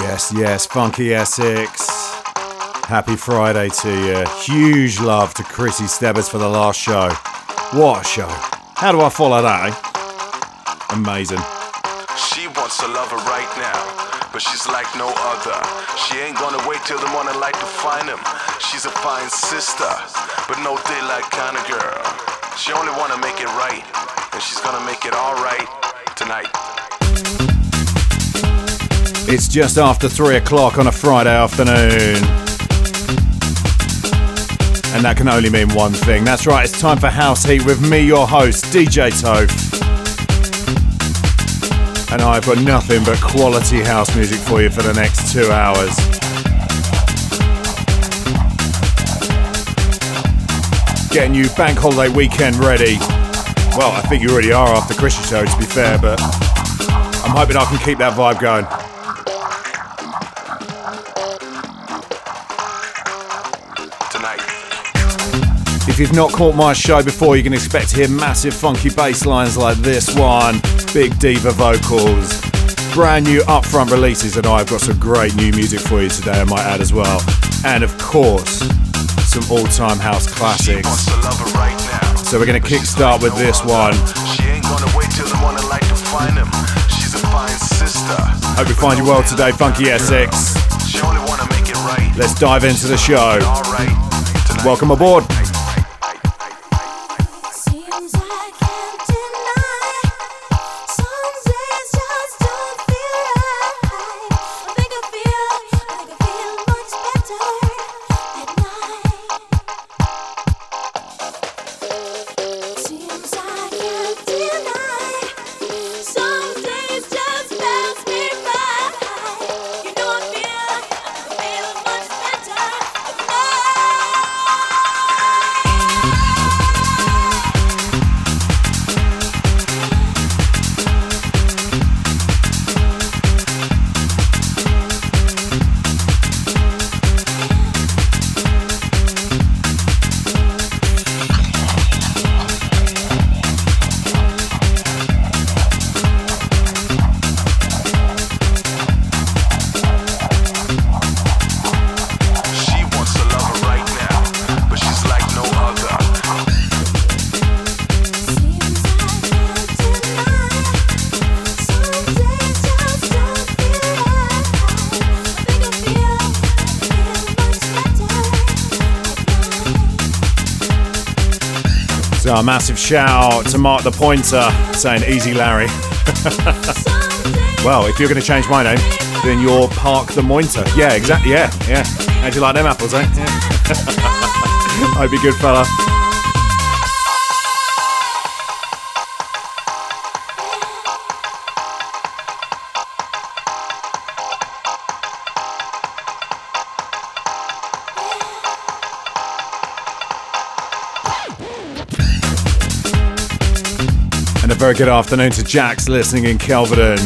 Yes, FunkySX. Happy Friday to you. Huge love to Chrissy Stebbins for the last show. What a show. How do I follow that, eh? Amazing. She wants to love her right now, but she's like no other. She ain't gonna wait till the morning light to find him. She's a fine sister, but no daylight kind of girl. She only wanna make it right, and she's gonna make it all right tonight. It's just after 3 o'clock on a Friday afternoon. And that can only mean one thing. That's right, it's time for House Heat with me, your host, DJ Toaf. And I've got nothing but quality house music for you for the next 2 hours. Getting you bank holiday weekend ready. Well, I think you already are after Christian show, to be fair, but I'm hoping I can keep that vibe going. If you've not caught my show before, you can expect to hear massive funky bass lines like this one, big diva vocals, brand new upfront releases, and I've got some great new music for you today, I might add as well. And of course, some all-time house classics. So we're going to kickstart with this one. Hope you find you well today, FunkySX. Let's dive into the show. Welcome aboard. A massive shout to Mark the Pointer saying easy Larry. Well, if you're going to change my name, then you're Park the Mointer. Yeah, exactly. Yeah. How'd you like them apples, eh? Yeah. Hope you're good, fella. Very good afternoon to Jack's listening in Kelvedon,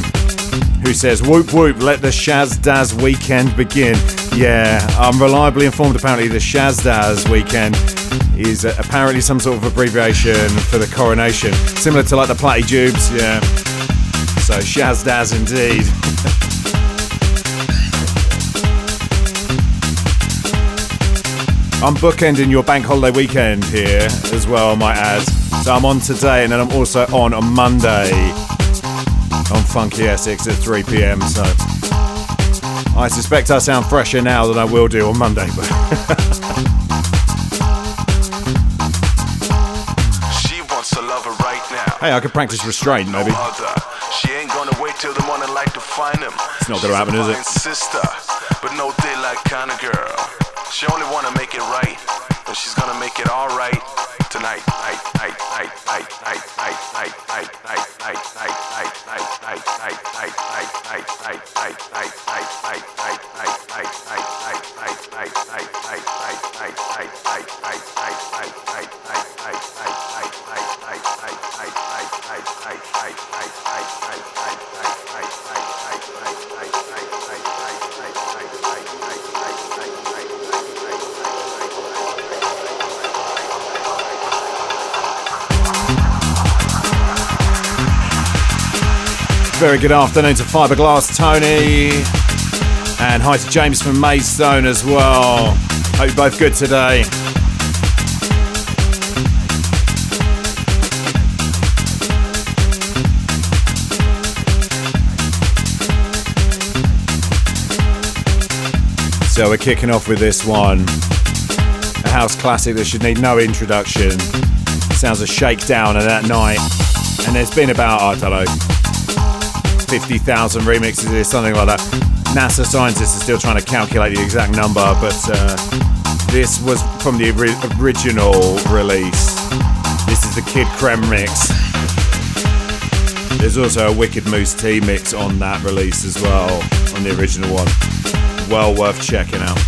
who says, whoop whoop, let the Shazdaz weekend begin. Yeah, I'm reliably informed apparently the Shazdaz weekend is apparently some sort of abbreviation for the coronation, similar to like the Platy Jubes, yeah. So Shazdaz indeed. I'm bookending your bank holiday weekend here as well, I might add. So I'm on today, and then I'm also on Monday on FunkySX at 3 p.m. So I suspect I sound fresher now than I will do on Monday. But she wants to love her right now. Hey, I could practice restraint, maybe. She ain't gonna wait till the morning light to find him. It's not gonna happen, is it? Sister, but no daylight kind of girl. She only wanna make it right, and she's gonna make it all right. Tonight, very good afternoon to Fiberglass Tony, And hi to James from Maidstone as well. Hope you're both good today. So we're kicking off with this one. A house classic that should need no introduction. Sounds a shakedown of that night. And there's been about, 50,000 remixes or something like that. NASA scientists are still trying to calculate the exact number, but this was from the original release. This is the Kid Krem mix. There's also a Wicked Moose T mix on that release as well, on the original one. Well worth checking out.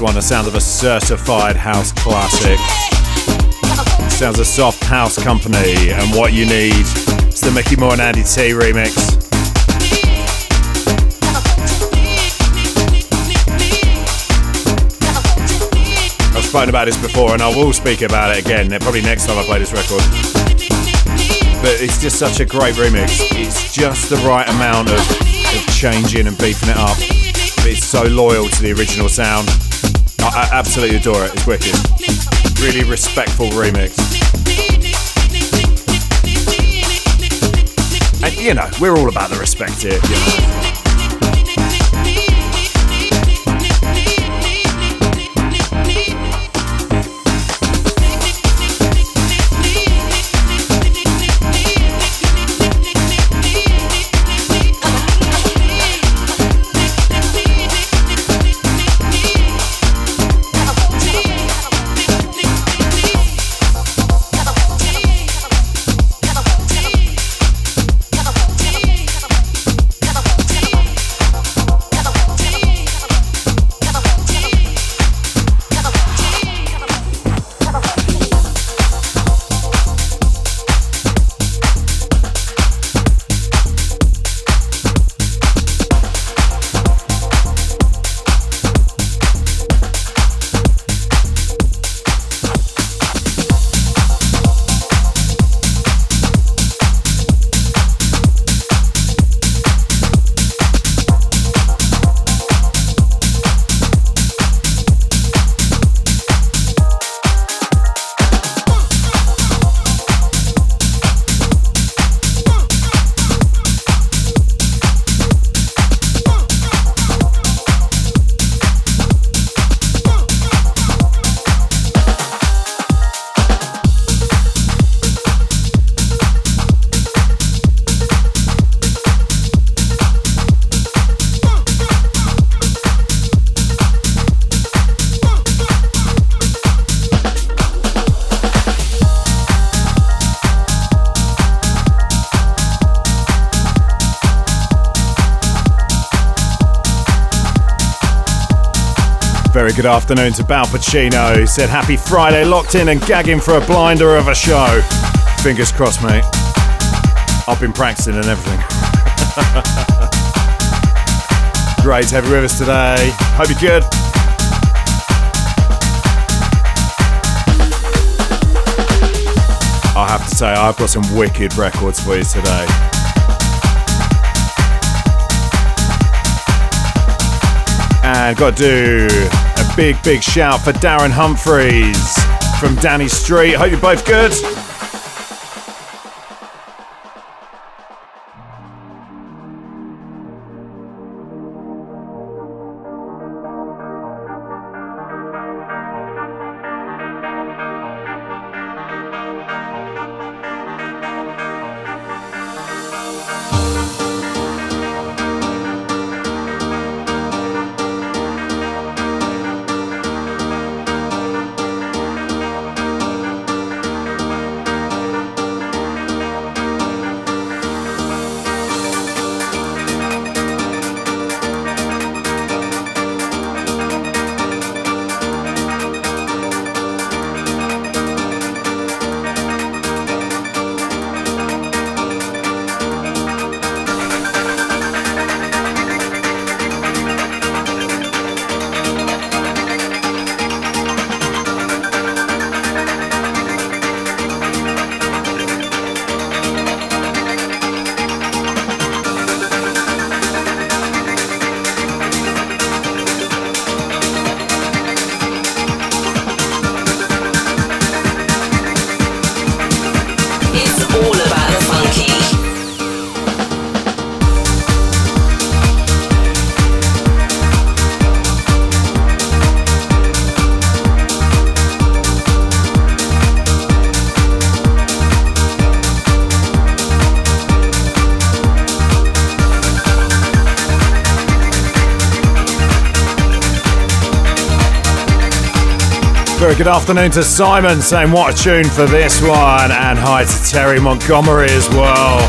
One, the sound of a certified house classic. Sounds a Soft House Company, and What You Need. It's the Mickey Moore and Andy T remix. spoken about this before, and I will speak about it again, probably next time I play this record. But it's just such a great remix. It's just the right amount of changing and beefing it up. But it's so loyal to the original sound. I absolutely adore it. It's wicked. Really respectful remix. And, you know, we're all about the respect here, you know. Very good afternoon to Bal Pacino, who said happy Friday, locked in and gagging for a blinder of a show. Fingers crossed, mate. I've been practicing and everything. Great to have you with us today. Hope you're good. I have to say, I've got some wicked records for you today. And got to do a big shout for Darren Humphreys from Danny Street. Hope you're both good. Good afternoon to Simon, saying what a tune for this one, and hi to Terry Montgomery as well.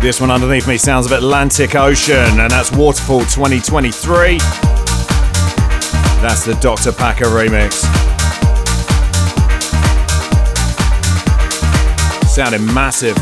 This one underneath me sounds of Atlantic Ocean, and that's Waterfall 2023. That's the Dr. Packer remix. Sounding massive.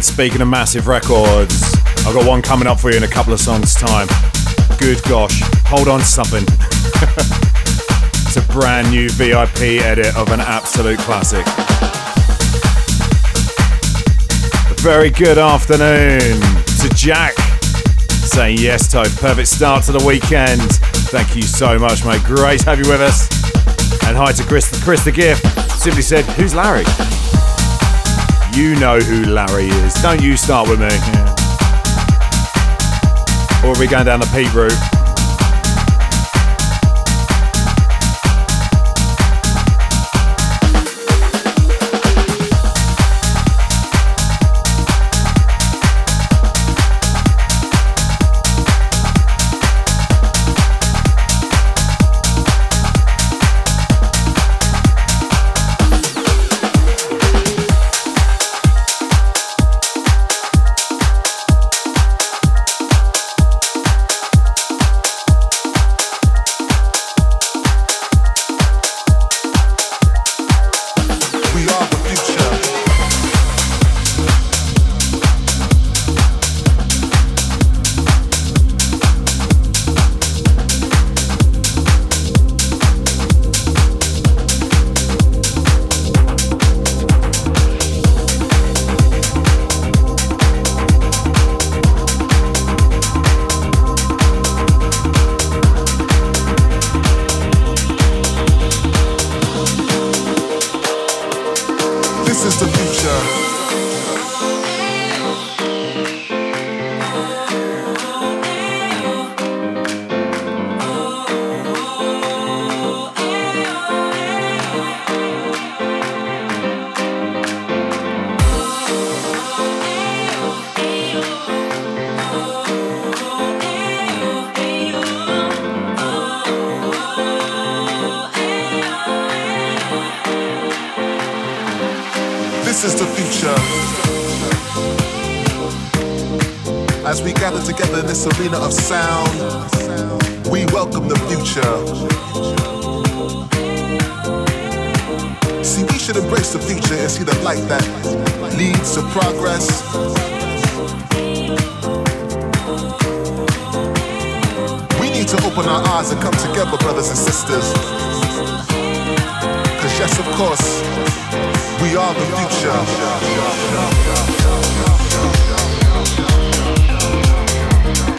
And speaking of massive records, I've got one coming up for you in a couple of songs' time. Good gosh, hold on to something. It's a brand new VIP edit of an absolute classic. A very good afternoon to Jack, saying yes, Toad. Perfect start to the weekend. Thank you so much, mate. Great to have you with us. And hi to Chris the Gift. Simply said, who's Larry? You know who Larry is. Don't you start with me. Yeah. Or are we going down the Pete route?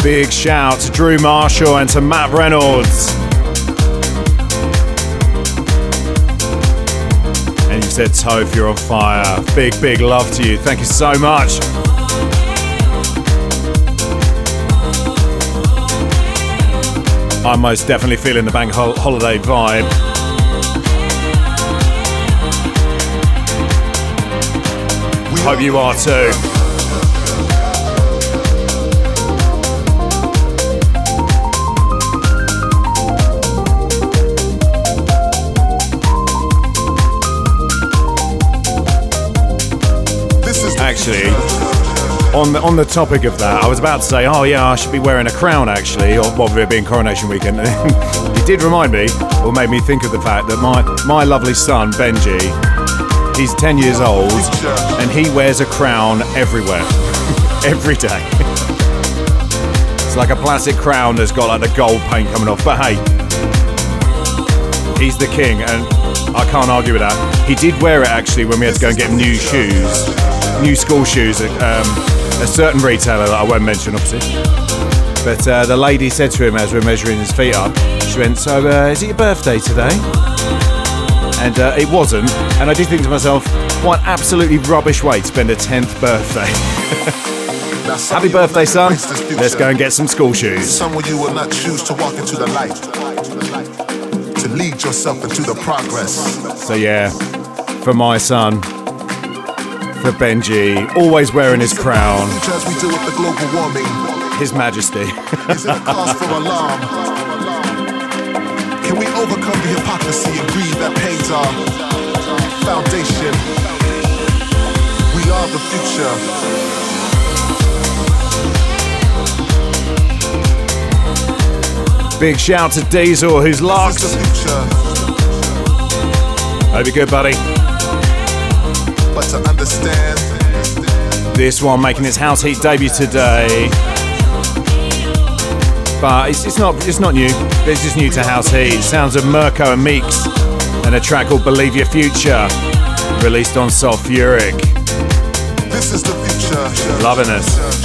Big shout to Drew Marshall and to Matt Reynolds. And you said, Toph, you're on fire. Big, big love to you. Thank you so much. I'm most definitely feeling the bank holiday vibe. Hope you are too. Actually, on the topic of that, I was about to say, oh yeah, I should be wearing a crown actually, or what would it be in coronation weekend? It did remind me, or made me think of the fact that my lovely son, Benji, he's 10 years old and he wears a crown everywhere, every day. It's like a plastic crown that's got like the gold paint coming off, but hey, he's the king and I can't argue with that. He did wear it actually when we had to go and get new shoes, new school shoes at a certain retailer that I won't mention obviously. But the lady said to him as we were measuring his feet up, she went, so is it your birthday today? And it wasn't, and I did think to myself, what an absolutely rubbish way to spend a 10th birthday. Happy birthday, son. Let's go and get some school shoes. Someone you will not choose to walk into the light, to lead yourself into the progress. So yeah, for my son, for Benji, always wearing his crown, His Majesty. Is it a cause for alarm? Can we overcome the hypocrisy and greed that pains our foundation? We are the future. Big shout to Diesel, who's locked. Hope you're good, buddy. But to understand, this one, making its house heat debut today. But it's not new. This is new to house heat. Sounds of Mirko and Meeks and a track called Believe Your Future, released on Soul Furyk. This is the future. Loving us.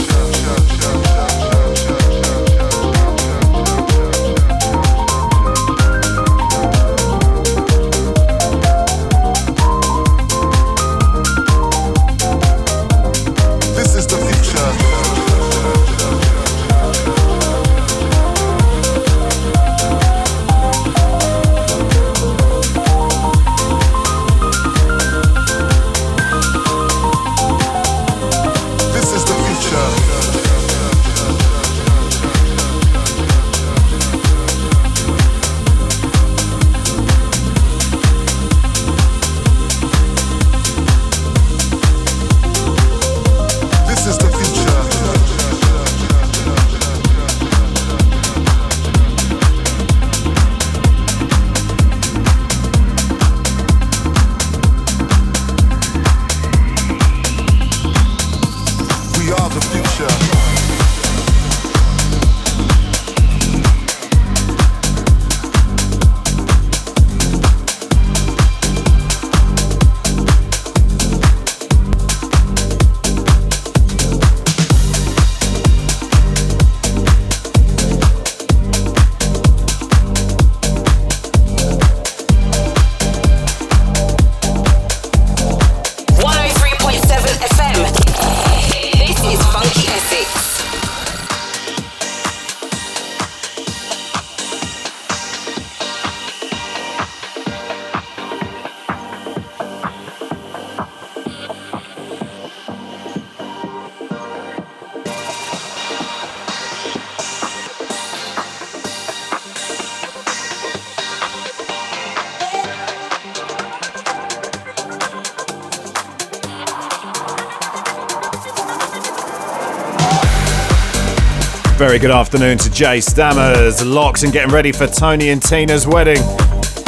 Very good afternoon to Jay Stammers, Locks, and getting ready for Tony and Tina's wedding.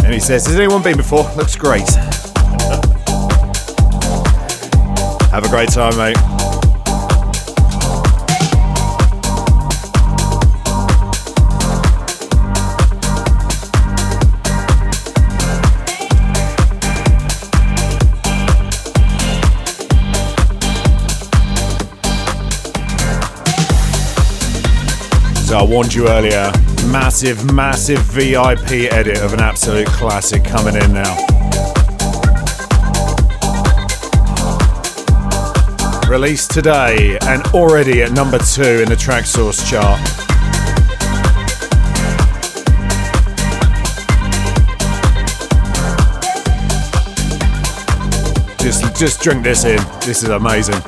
And he says, has anyone been before? Looks great. Have a great time, mate. I warned you earlier, massive VIP edit of an absolute classic coming in now. Released today and already at number 2 in the Track Source chart. Just drink this in. This is amazing.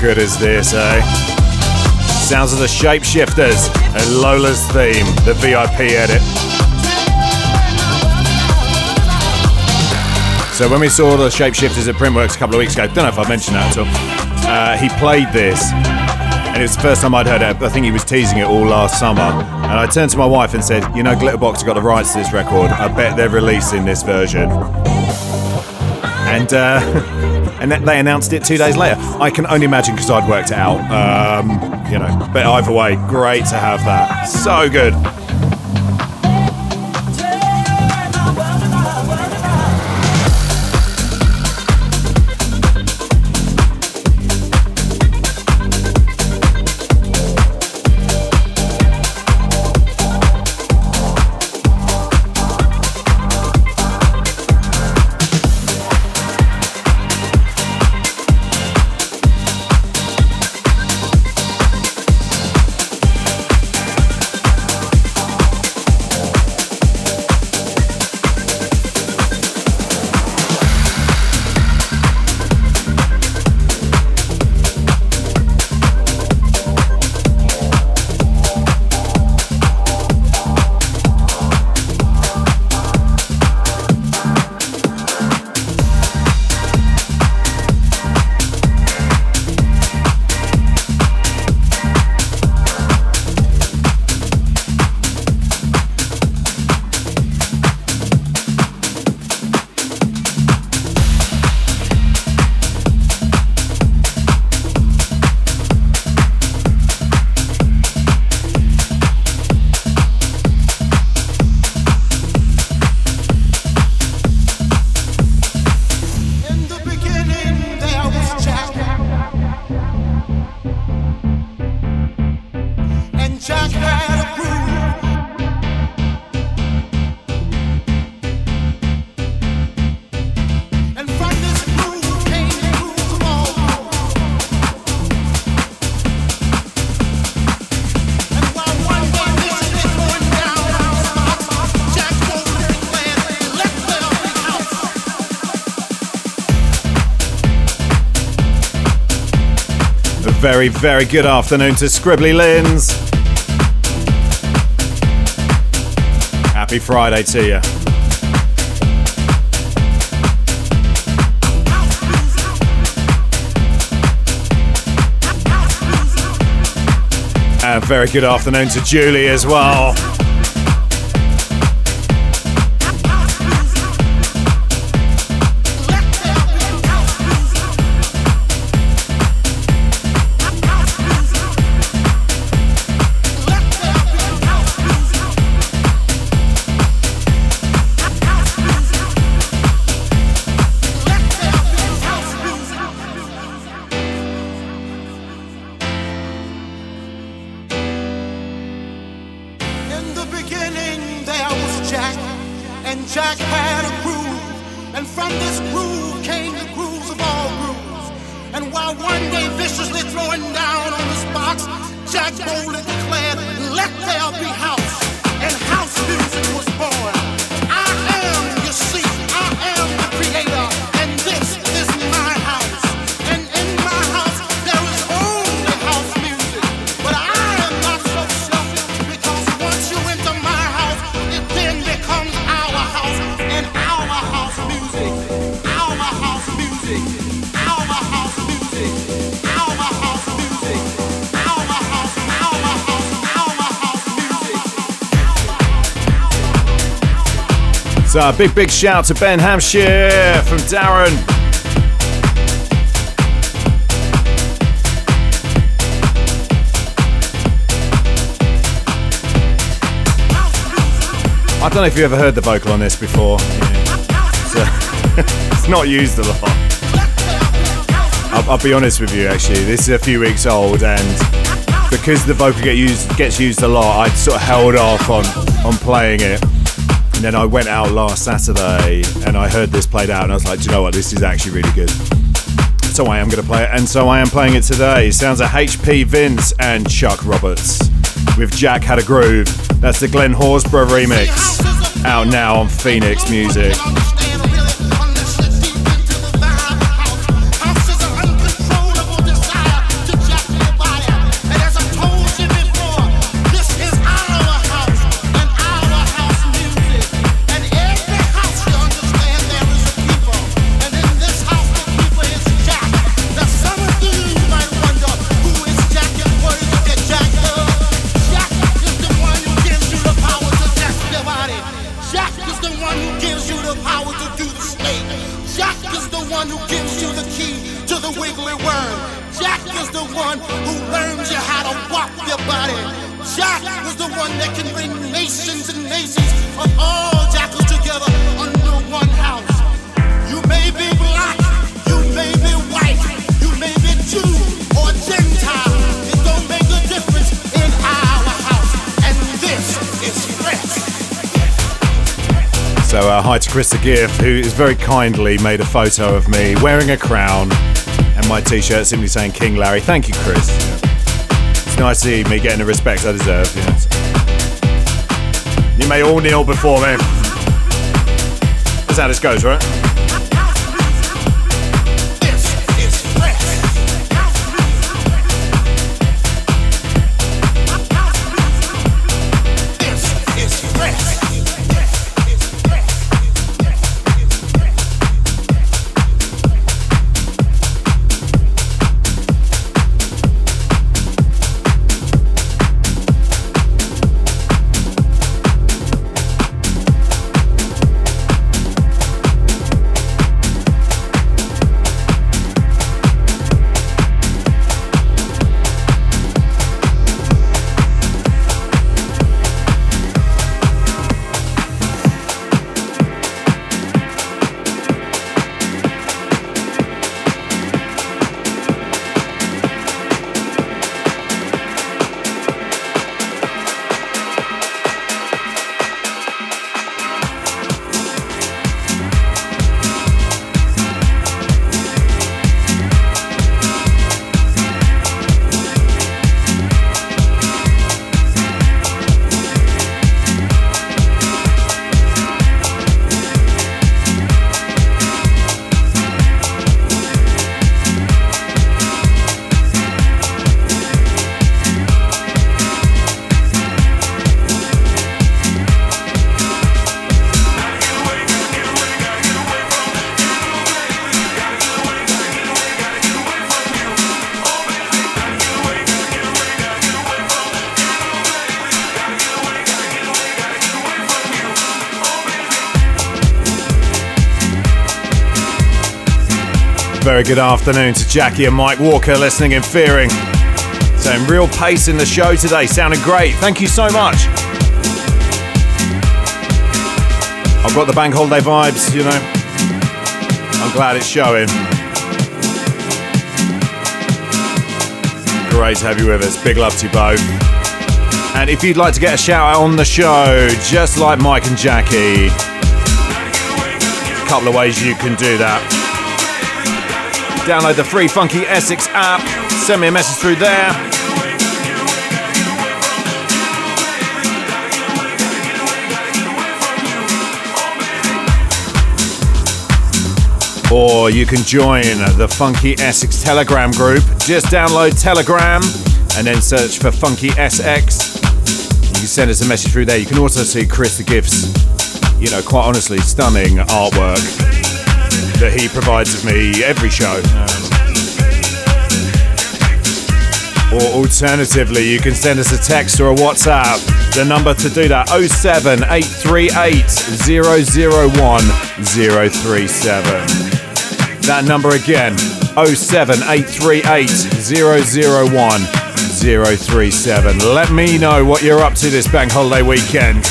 good is this, eh? Sounds of the Shapeshifters and Lola's Theme, the VIP edit. So when we saw the Shapeshifters at Printworks a couple of weeks ago, don't know if I mentioned that at all, he played this. And it was the first time I'd heard it. I think he was teasing it all last summer. And I turned to my wife and said, you know, Glitterbox have got the rights to this record. I bet they're releasing this version. And they announced it 2 days later. I can only imagine because I'd worked it out. You know, but either way, great to have that. So good. Very, very good afternoon to Scribbly Lins. Happy Friday to you. And very good afternoon to Julie as well. So a big shout to Ben Hampshire from Darren. I don't know if you ever heard the vocal on this before. Yeah. It's not used a lot. I'll be honest with you actually, this is a few weeks old and because the vocal gets used a lot, I sort of held off on playing it. And then I went out last Saturday and I heard this played out and I was like, do you know what, this is actually really good. So I am going to play it, and so I am playing it today. Sounds of HP Vince and Chuck Roberts with Jack Had a Groove. That's the Glenn Horsburgh remix, out now on Phoenix Music. one that can bring nations and nations of all jackals together under one house. You may be black, you may be white, you may be Jew or Gentile. It don't make a difference in our house. And this is fresh. So hi to Chris the Gift, who has very kindly made a photo of me wearing a crown and my t-shirt simply saying King Larry. Thank you, Chris. Nice to see me getting the respect I deserve. Yes. You may all kneel before me. That's how this goes, right? Very good afternoon to Jackie and Mike Walker listening and fearing. So real pace in the show today, sounded great. Thank you so much. I've got the bank holiday vibes, you know. I'm glad it's showing. Great to have you with us. Big love to you both. And if you'd like to get a shout out on the show, just like Mike and Jackie, a couple of ways you can do that. Download the free FunkySX app, send me a message through there. Or you can join the FunkySX Telegram group. Just download Telegram and then search for FunkySX. You can send us a message through there. You can also see Chris the Gift's, you know, quite honestly stunning artwork that he provides with me every show. Or alternatively, you can send us a text or a WhatsApp. The number to do that, 07838 001 037. That number again, 07838 001 037. Let me know what you're up to this bank holiday weekend.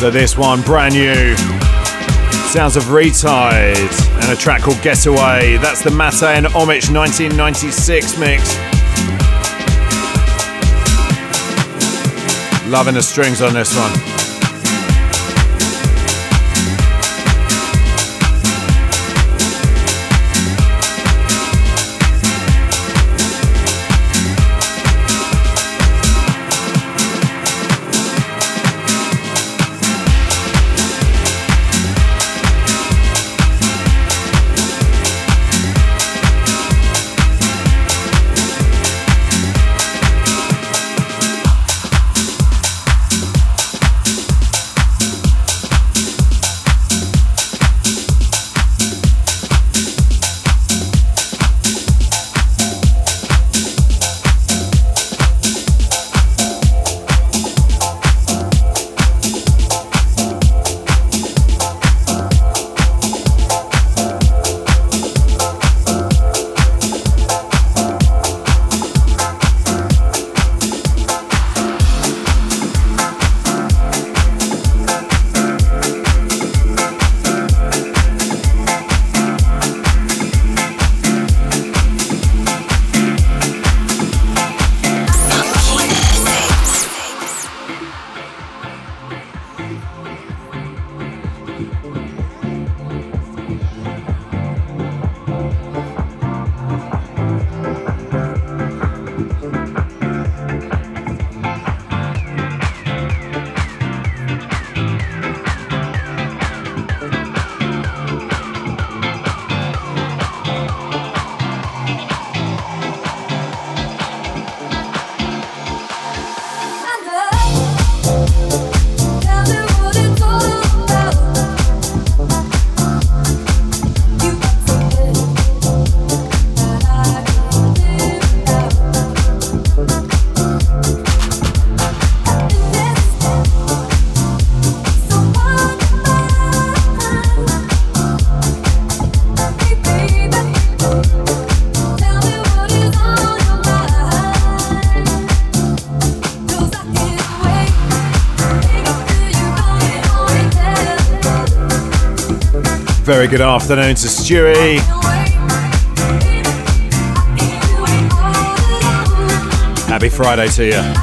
So this one, brand new, sounds of Retide and a track called Getaway. That's the Matte and Omich 1996 mix. Loving the strings on this one. very good afternoon to Stewie. Happy Friday to you.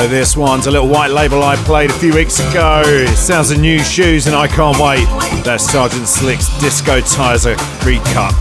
So this one's a little white label I played a few weeks ago. It sounds of New Shoes and I Can't Wait. That's Sergeant Slick's Disco Tizer recut.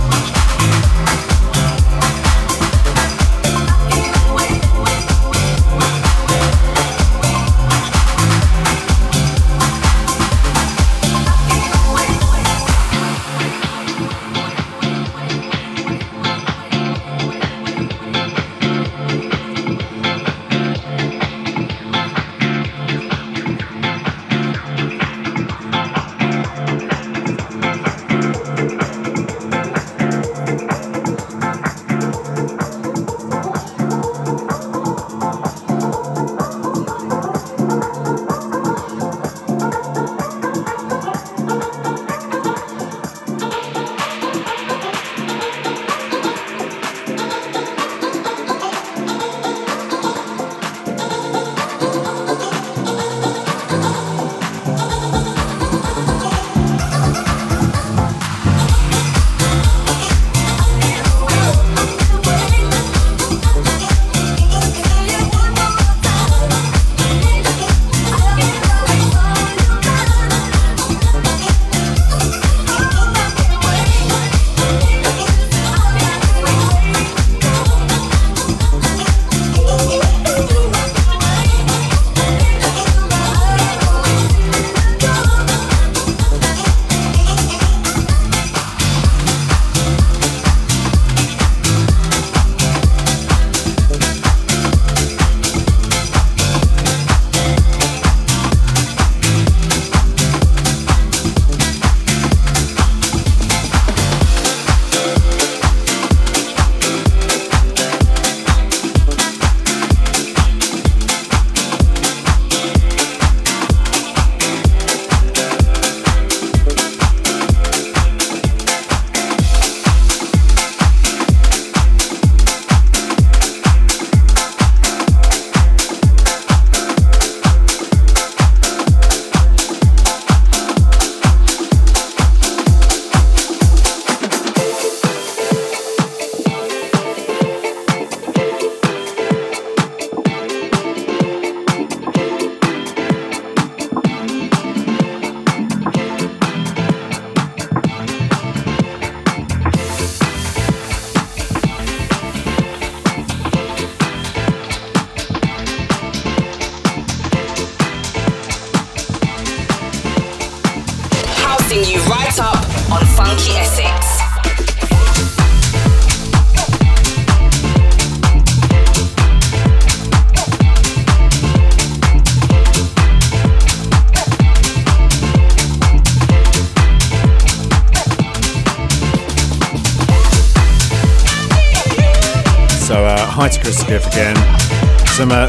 Chris the Gift again.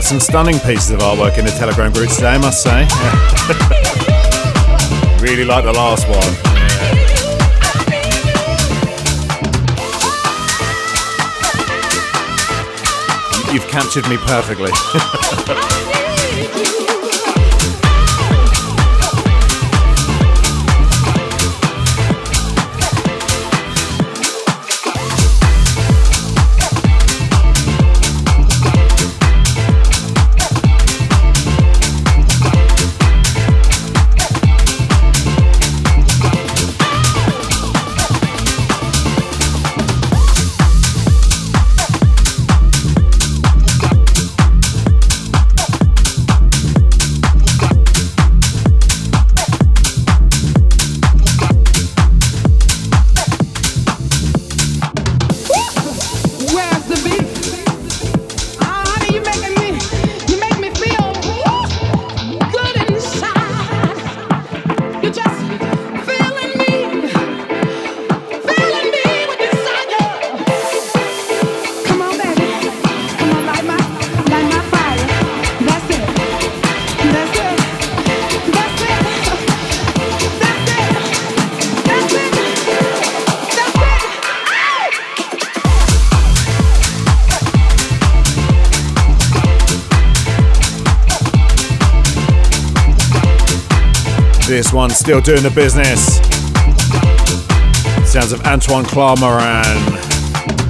Some stunning pieces of artwork in the Telegram group today, I must say. Really like the last one. You've captured me perfectly. This one's still doing the business. Sounds of Antoine Clamoran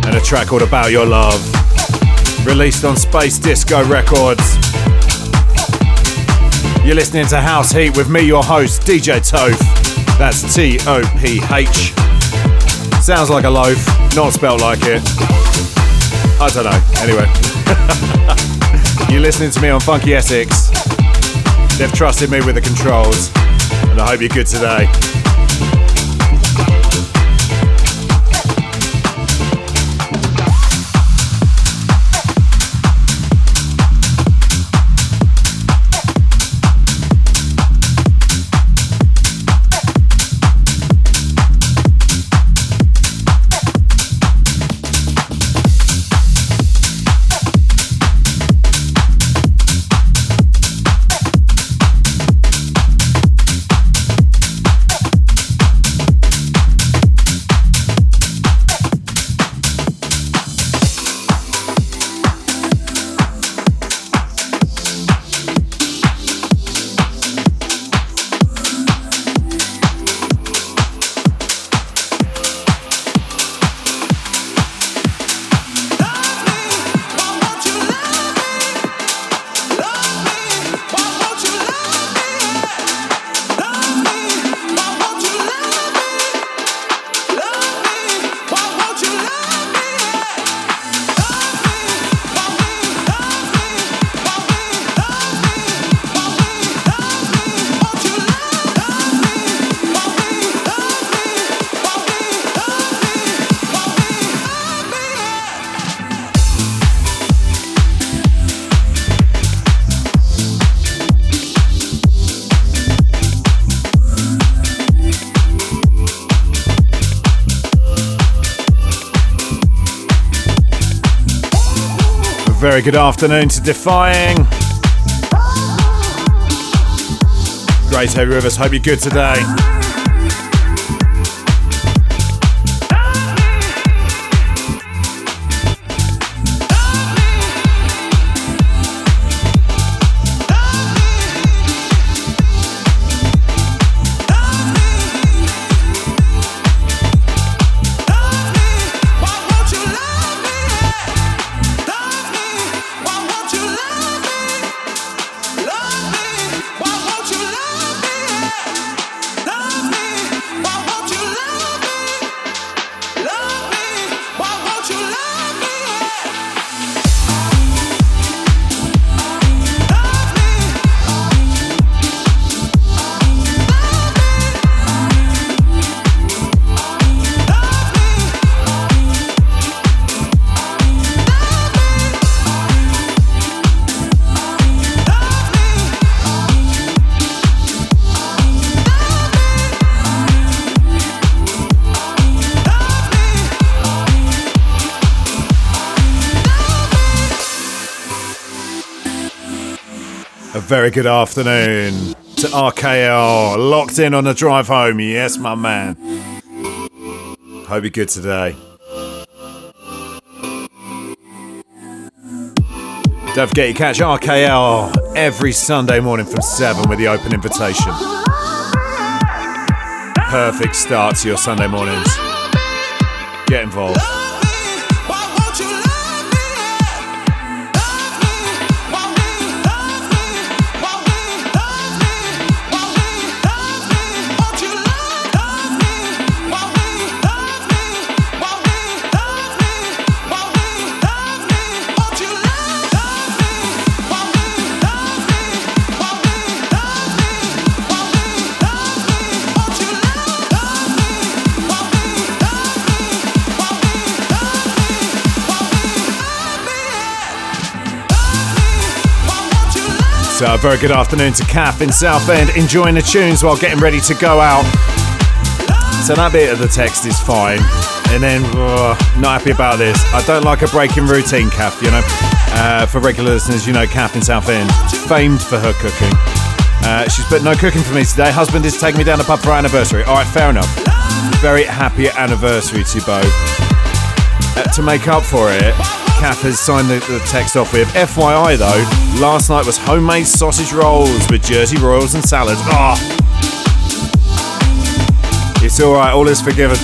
and a track called About Your Love, released on Space Disco Records. You're listening to House Heat with me, your host, DJ Toaf. That's T-O-P-H. Sounds like a loaf, not spelt like it. I don't know, anyway. You're listening to me on FunkySX. They've trusted me with the controls. And I hope you're good today. Very good afternoon to Defying. Great to have you with us. Hope you're good today. Very good afternoon to RKL, locked in on the drive home. Yes, my man. Hope you're good today. Don't forget you catch RKL every Sunday morning from 7 with the open invitation. Perfect start to your Sunday mornings. Get involved. So a very good afternoon to Kath in South End, enjoying the tunes while getting ready to go out. So that bit of the text is fine. And then, not happy about this. I don't like a breaking routine, Kath, you know. For regular listeners, you know Kath in South End, famed for her cooking. She's put no cooking for me today. Husband is taking me down the pub for our anniversary. All right, fair enough. Very happy anniversary to you both. To make up for it, Kath has signed the text off with, FYI though, last night was homemade sausage rolls with Jersey Royals and salad. Oh. It's alright, all is forgiven.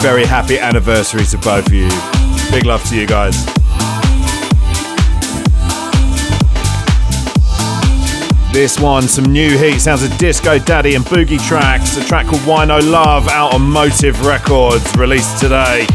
Very happy anniversary to both of you. Big love to you guys. This one, some new heat, sounds of Disco Daddy and Boogie tracks. A track called Wino Love out on Motive Records, released today.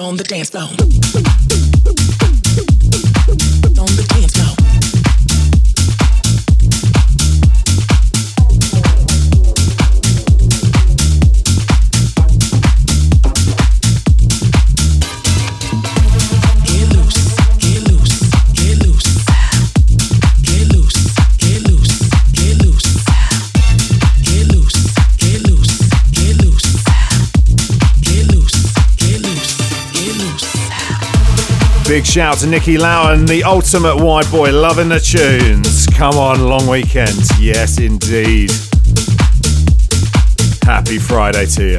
On the dance floor. Big shout to Nikki Lowen, the ultimate white boy, loving the tunes. Come on, long weekend. Yes, indeed. Happy Friday to you.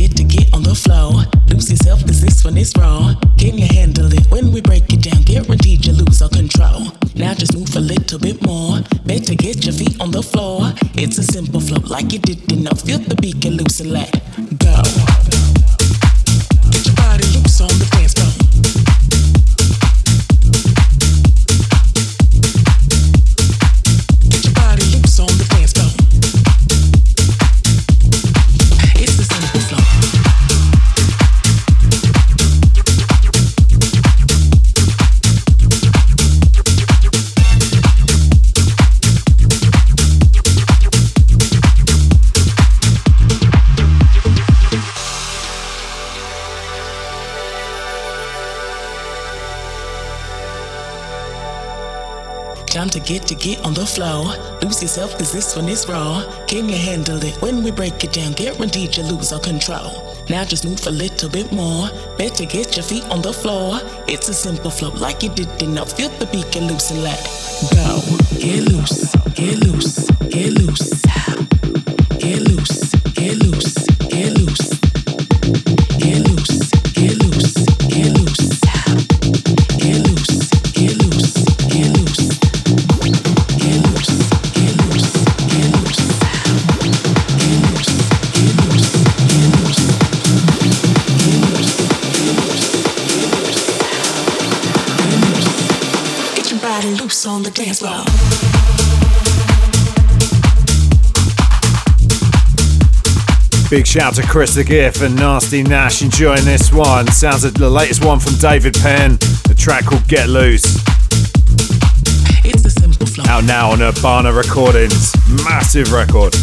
Get on the floor, lose yourself, cause this one is raw. Can you handle it? When we break it down, guaranteed you lose all control. Now just move a little bit more, better get your feet on the floor. It's a simple flow, like you did enough. Feel the beat, get loose and let go. Get loose, get loose, get loose, get loose. dance floor. Big shout to Chris the Gift and Nasty Nash enjoying this one. Sounds like the latest one from David Penn, a track called Get Loose. It's the simple flow. Out now on Urbana Recordings. Massive record.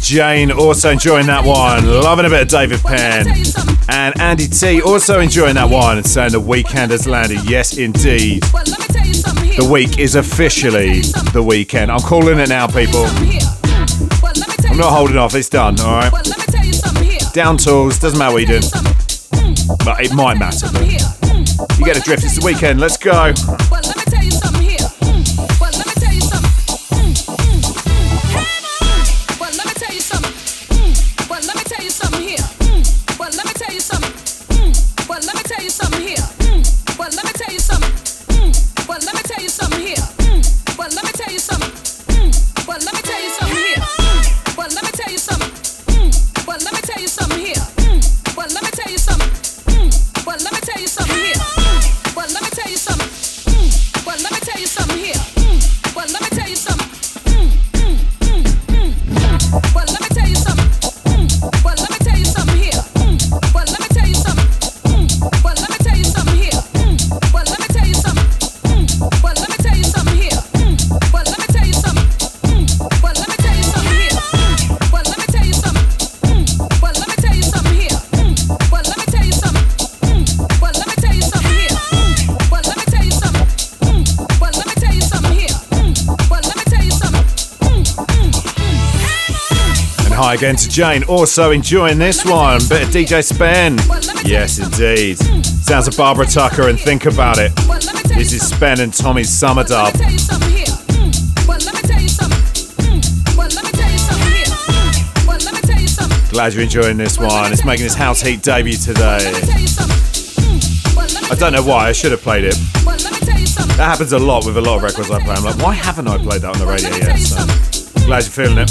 Jane also enjoying that one, loving a bit of David Penn. And Andy T also enjoying that one and saying the weekend has landed. Yes indeed, the week is officially the weekend. I'm calling it now, people. I'm not holding off, it's done. Alright, down tools, doesn't matter what you're doing, but it might matter. You get a drift, it's the weekend, let's go. Again to Jane, also enjoying this one. Bit of DJ Spen. Yes, indeed. Sounds of Barbara Tucker and Think About It. This is Spen and Tommy's Summer Dub. Glad you're enjoying this one. It's making its house heat debut today. I don't know why, I should have played it. That happens a lot with a lot of records I play. I'm like, why haven't I played that on the radio yet? So, glad you're feeling it.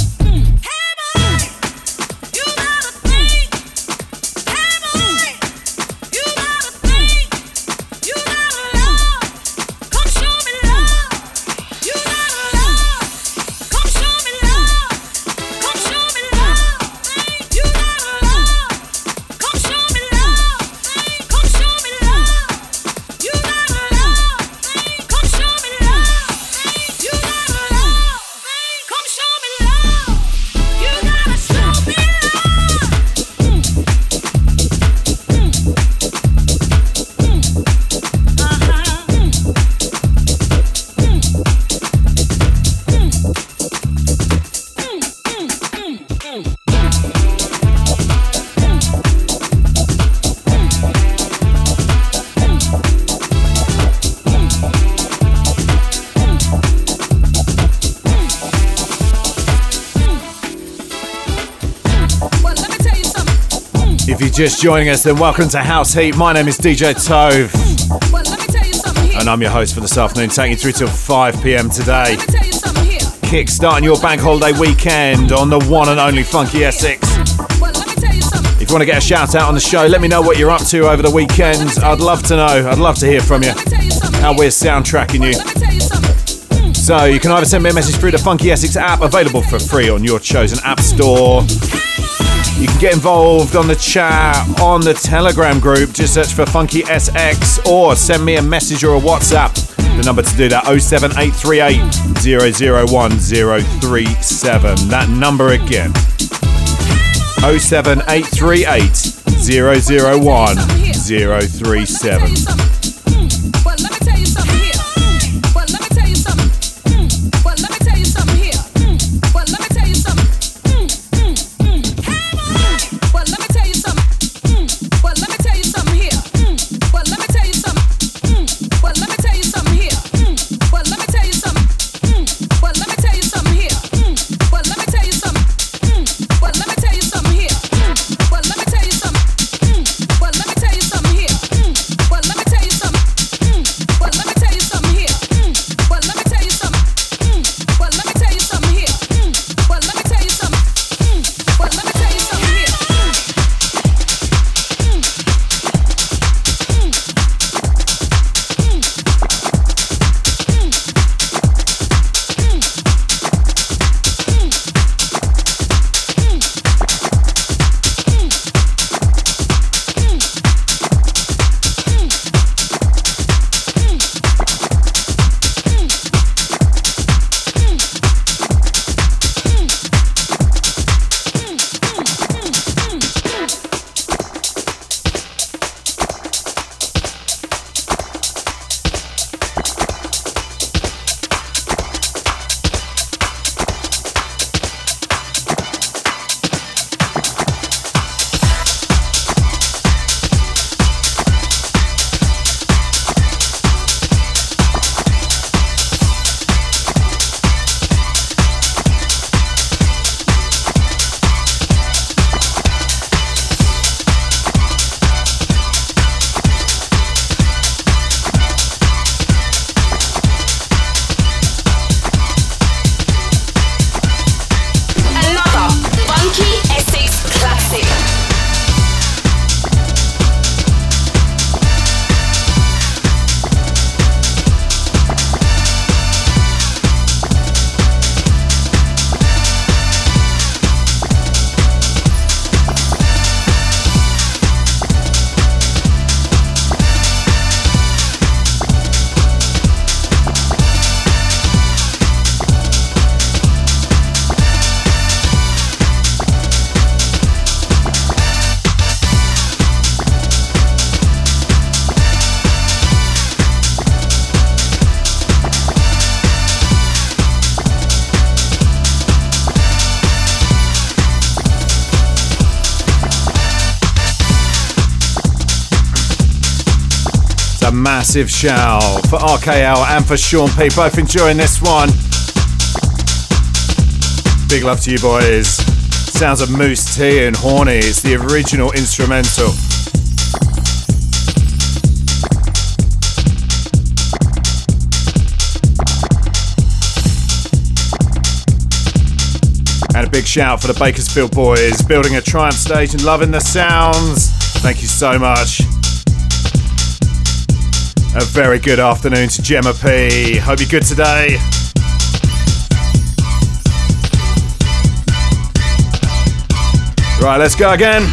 If you're just joining us, then welcome to House Heat. My name is DJ Toaf. Well, let me tell you something here. And I'm your host for this afternoon, taking you through till 5 p.m. today. Let me tell you something here. Kickstarting your bank holiday weekend on the one and only FunkySX. Well, let me tell you something. If you want to get a shout out on the show, let me know what you're up to over the weekend. I'd love to know. I'd love to hear from you. How we're soundtracking you. Let me tell you something. So you can either send me a message through the FunkySX app, available for free on your chosen app store. You can get involved on the chat, on the Telegram group. Just search for FunkySX or send me a message or a WhatsApp. The number to do that, 07838 001037. That number again, 07838 001037. Massive shout for RKL and for Sean P. Both enjoying this one. Big love to you boys. Sounds of Moose T and Horny. It's the original instrumental. And a big shout for the Bakersfield boys, building a Triumph stage and loving the sounds. Thank you so much. A very good afternoon to Gemma P. Hope you're good today. Right, let's go again.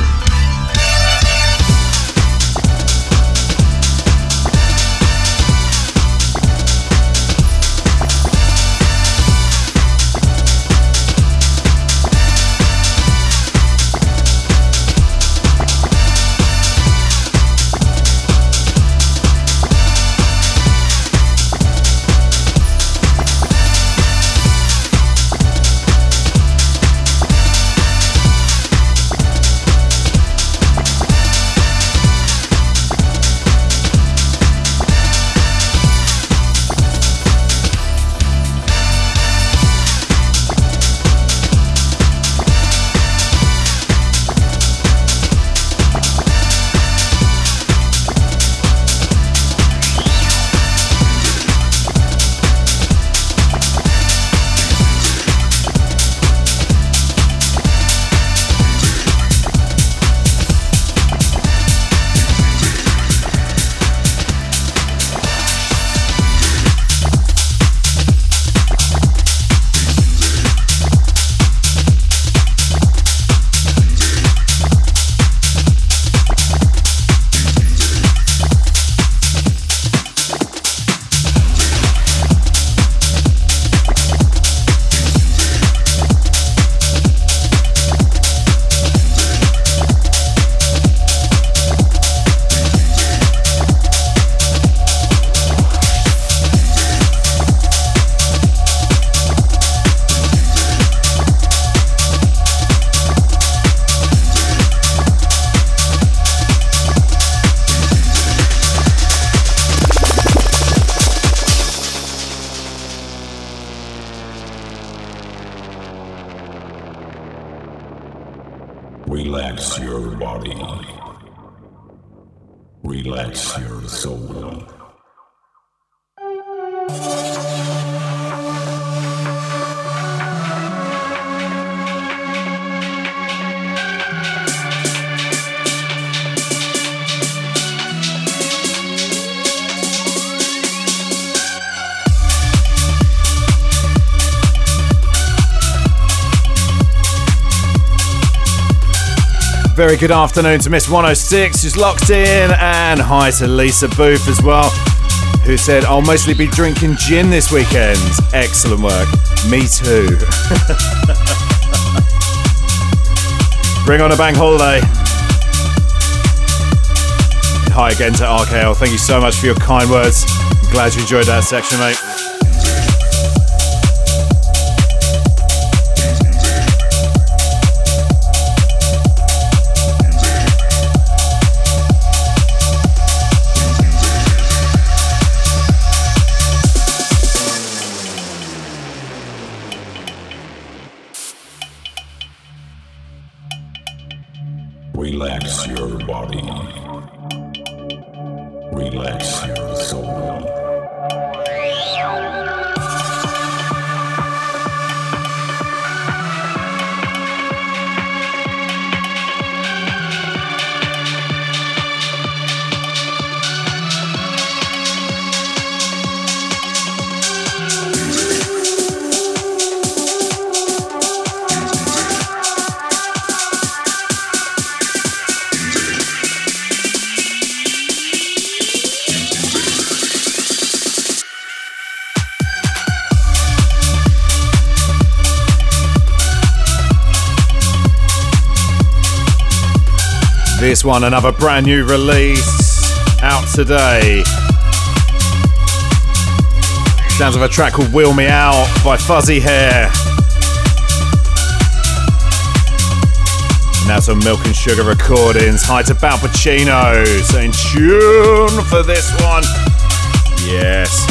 Relax your body. Relax your soul. Very good afternoon to Miss 106, who's locked in, and hi to Lisa Booth as well, who said, I'll mostly be drinking gin this weekend. Excellent work. Me too. Bring on a bank holiday. And hi again to RKL. Thank you so much for your kind words. I'm glad you enjoyed that section, mate. Relax your body. Relax your soul. This one, another brand new release out today. Sounds of a track called Wheel Me Out by Fuzzy Hair. And that's on Milk and Sugar Recordings. Hi to Bal Pacino. Stay in tune for this one. Yes.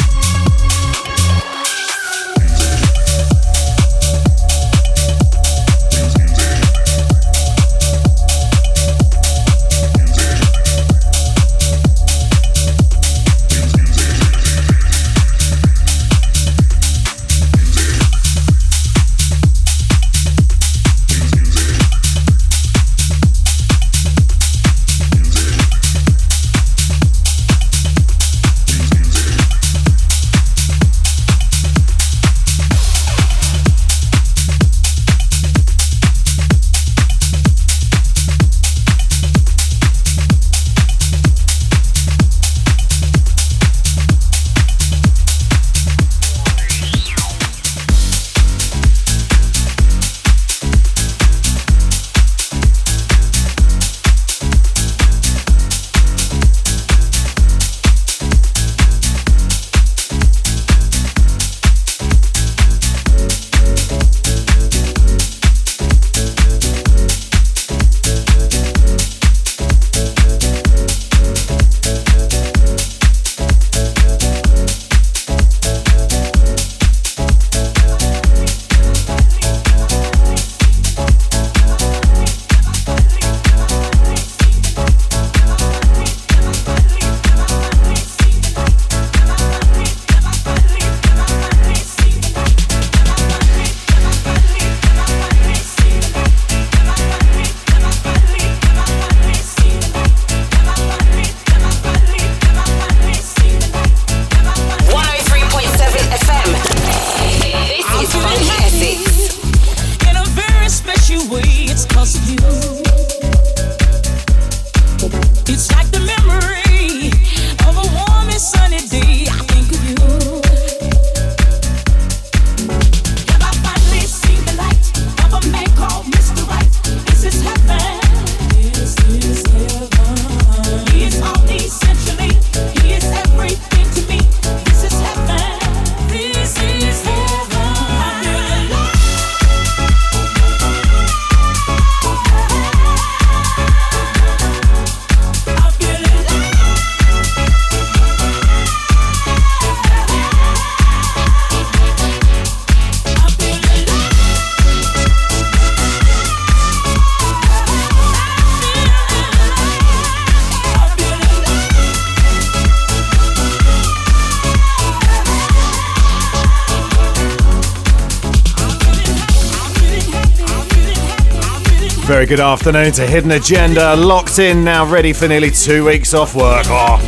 Very good afternoon to Hidden Agenda. Locked in now, ready for nearly 2 weeks off work. Oh,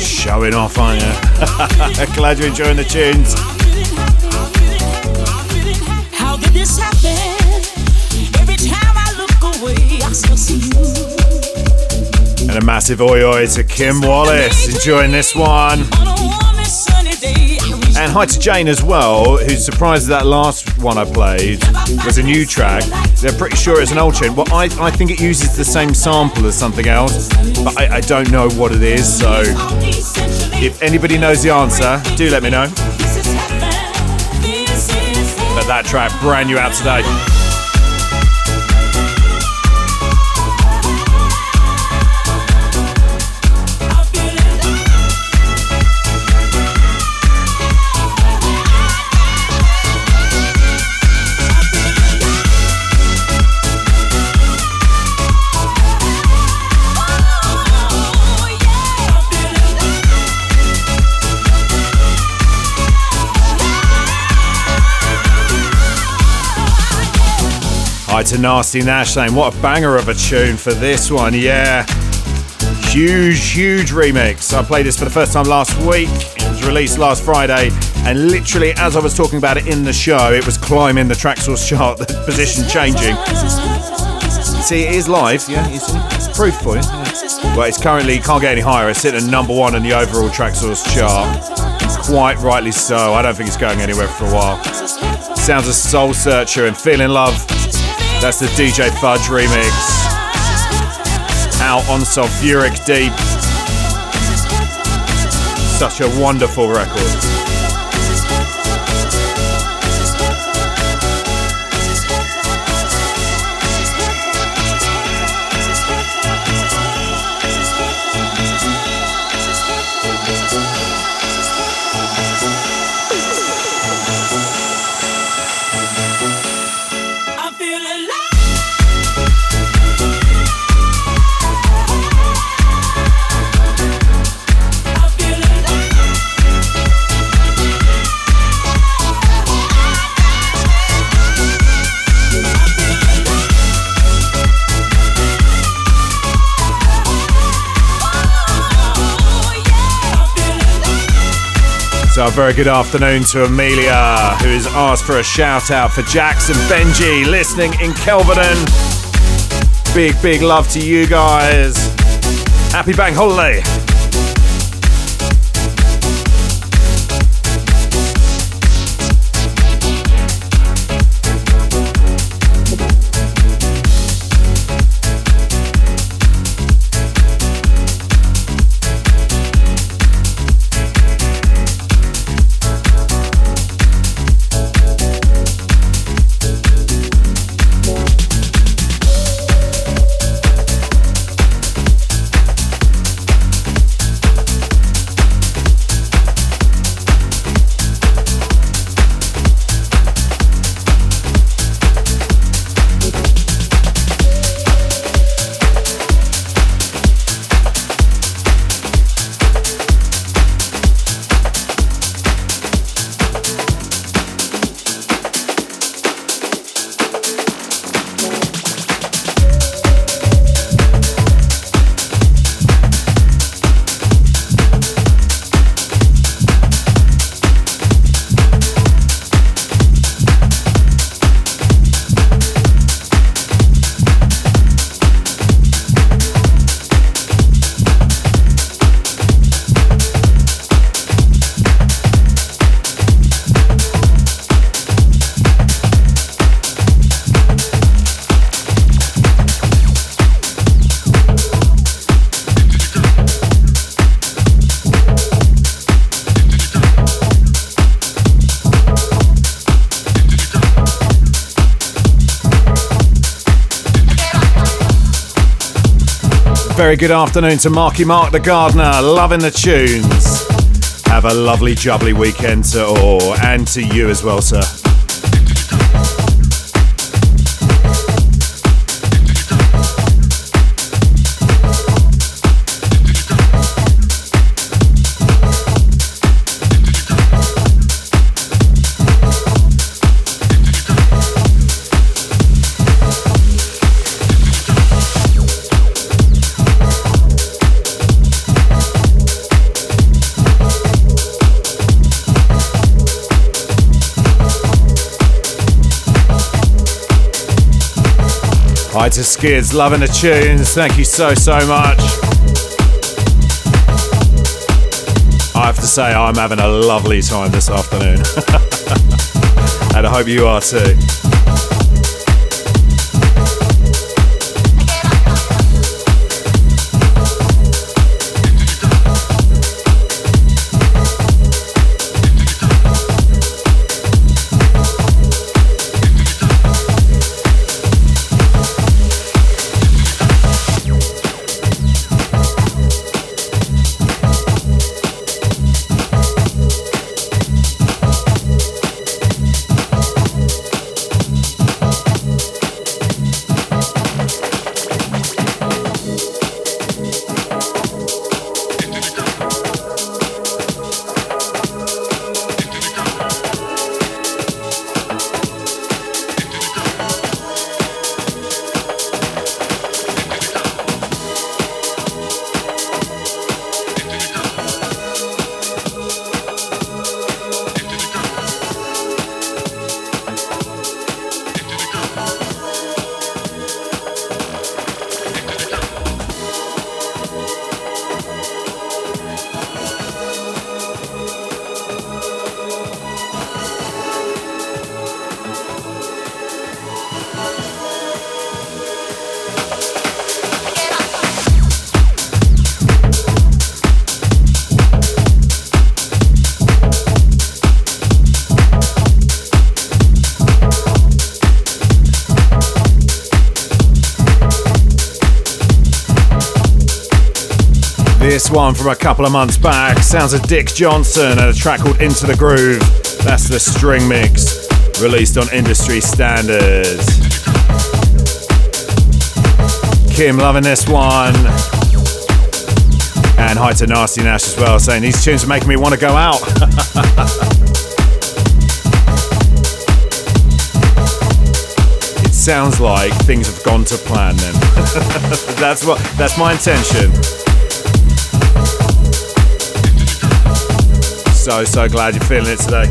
showing off, aren't you? Glad you're enjoying the tunes. How did this happen? Every time I look away, I still see you. And a massive oi oi to Kim Wallace, enjoying this one. And hi to Jane as well, who's surprised that last one I played was a new track. They're pretty sure it's an old tune. Well, I think it uses the same sample as something else, but I don't know what it is. So if anybody knows the answer, do let me know. But that track, brand new out today. To Nasty Nash saying, what a banger of a tune for this one, yeah. Huge remix. I played this for the first time last week. It was released last Friday, and literally as I was talking about it in the show, it was climbing the Tracksource chart, the position changing. See, it is live, yeah, it's proof for you. Well, it's currently, can't get any higher. It's sitting at number one in the overall Tracksource chart. It's quite rightly so. I don't think it's going anywhere for a while. Sounds of Soul Searcher and Feeling Love. That's the DJ Fudge remix. Out on Soul Furyk Deep. Such a wonderful record. So a very good afternoon to Amelia, who has asked for a shout out for Jax and Benji listening in Kelvedon. Big love to you guys. Happy bank holiday. Very good afternoon to Marky Mark the Gardener, loving the tunes. Have a lovely jubbly weekend to all, and to you as well, sir. Hi to Skids, loving the tunes. Thank you so much. I have to say, I'm having a lovely time this afternoon. And I hope you are too. This one from a couple of months back sounds of Dick Johnson and a track called Into the Groove. That's the String Mix, released on Industry Standard. Kim loving this one. And hi to Nasty Nash as well, saying these tunes are making me want to go out. It sounds like things have gone to plan then. That's my intention. So glad you're feeling it today.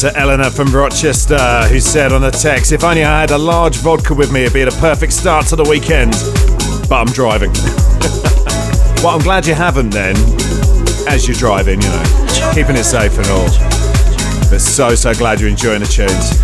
To Eleanor from Rochester, who said on the text, if only I had a large vodka with me, it'd be the perfect start to the weekend, but I'm driving. Well, I'm glad you haven't then, as you're driving, you know, keeping it safe and all. But so glad you're enjoying the tunes.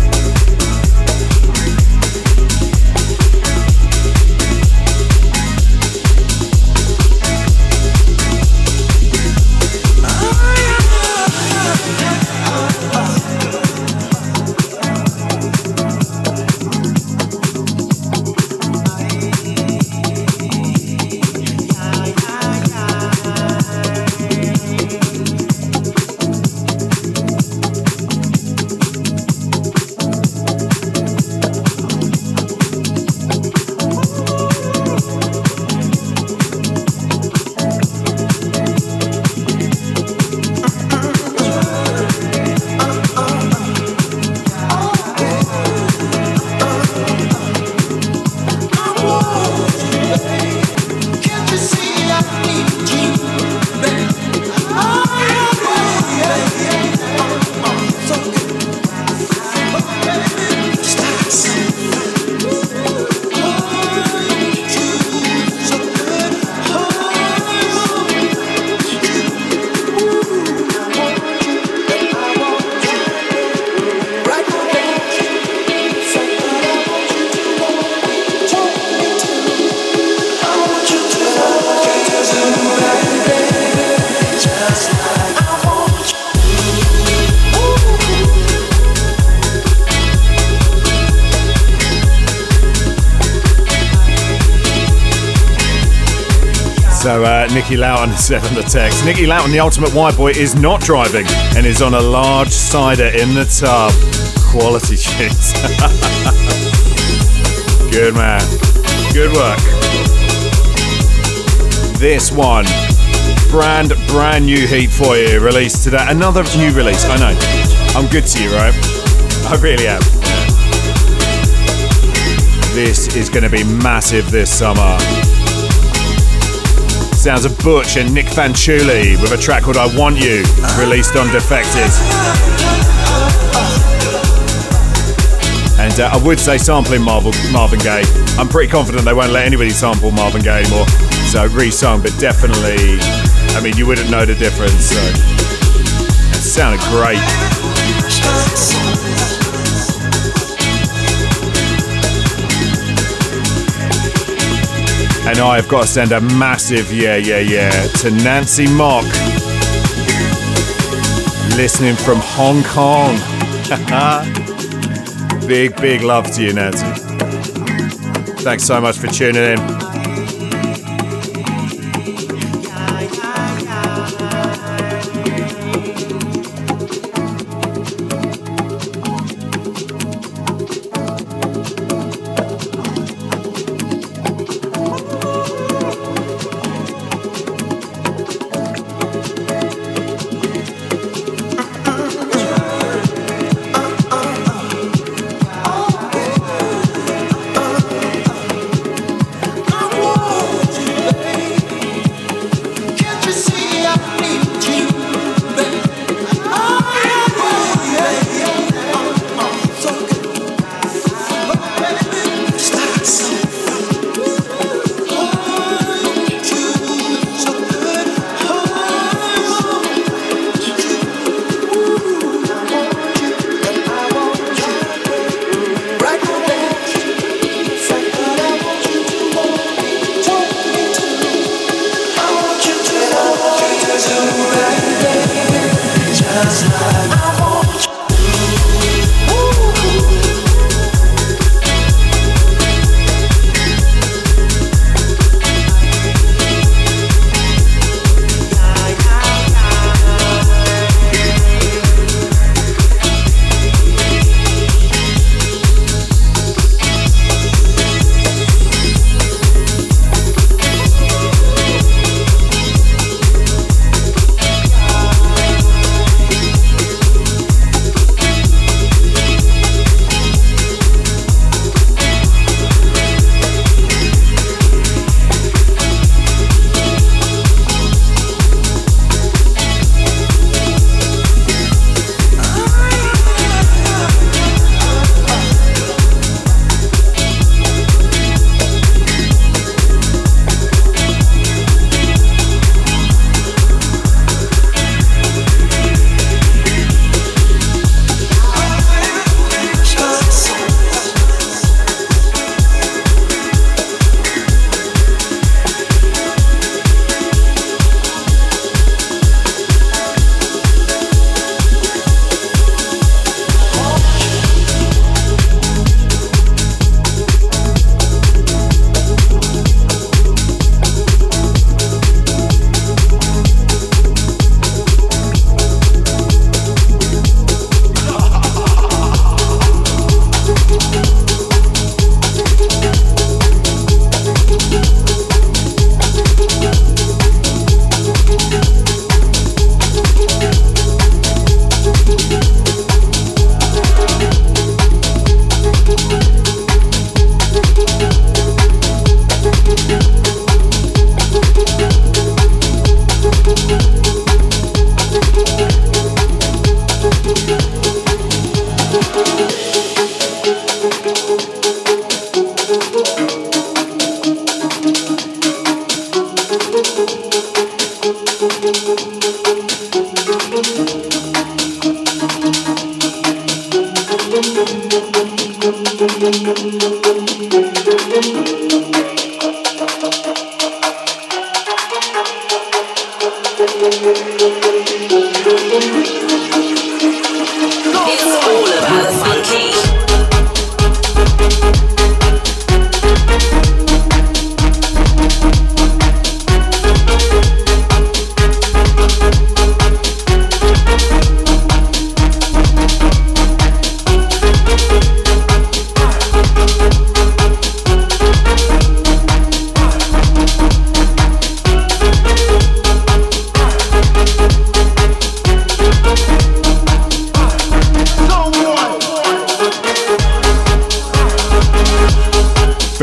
So Nicky Lowton is having the text. Nicky Lowton, the ultimate white boy, is not driving and is on a large cider in the tub. Quality shit. Good man. Good work. This one. Brand new heat for you. Released today. Another new release. I know. I'm good to you, right? I really am. This is going to be massive this summer. Sounds of Butch and Nick Fanciulli with a track called I Want You, released on Defected. And I would say sampling Marvin Gaye. I'm pretty confident they won't let anybody sample Marvin Gaye anymore. So re-sung, but definitely, I mean, you wouldn't know the difference. So. It sounded great. And I've got to send a massive yeah to Nancy Mock, listening from Hong Kong. Big love to you, Nancy. Thanks so much for tuning in.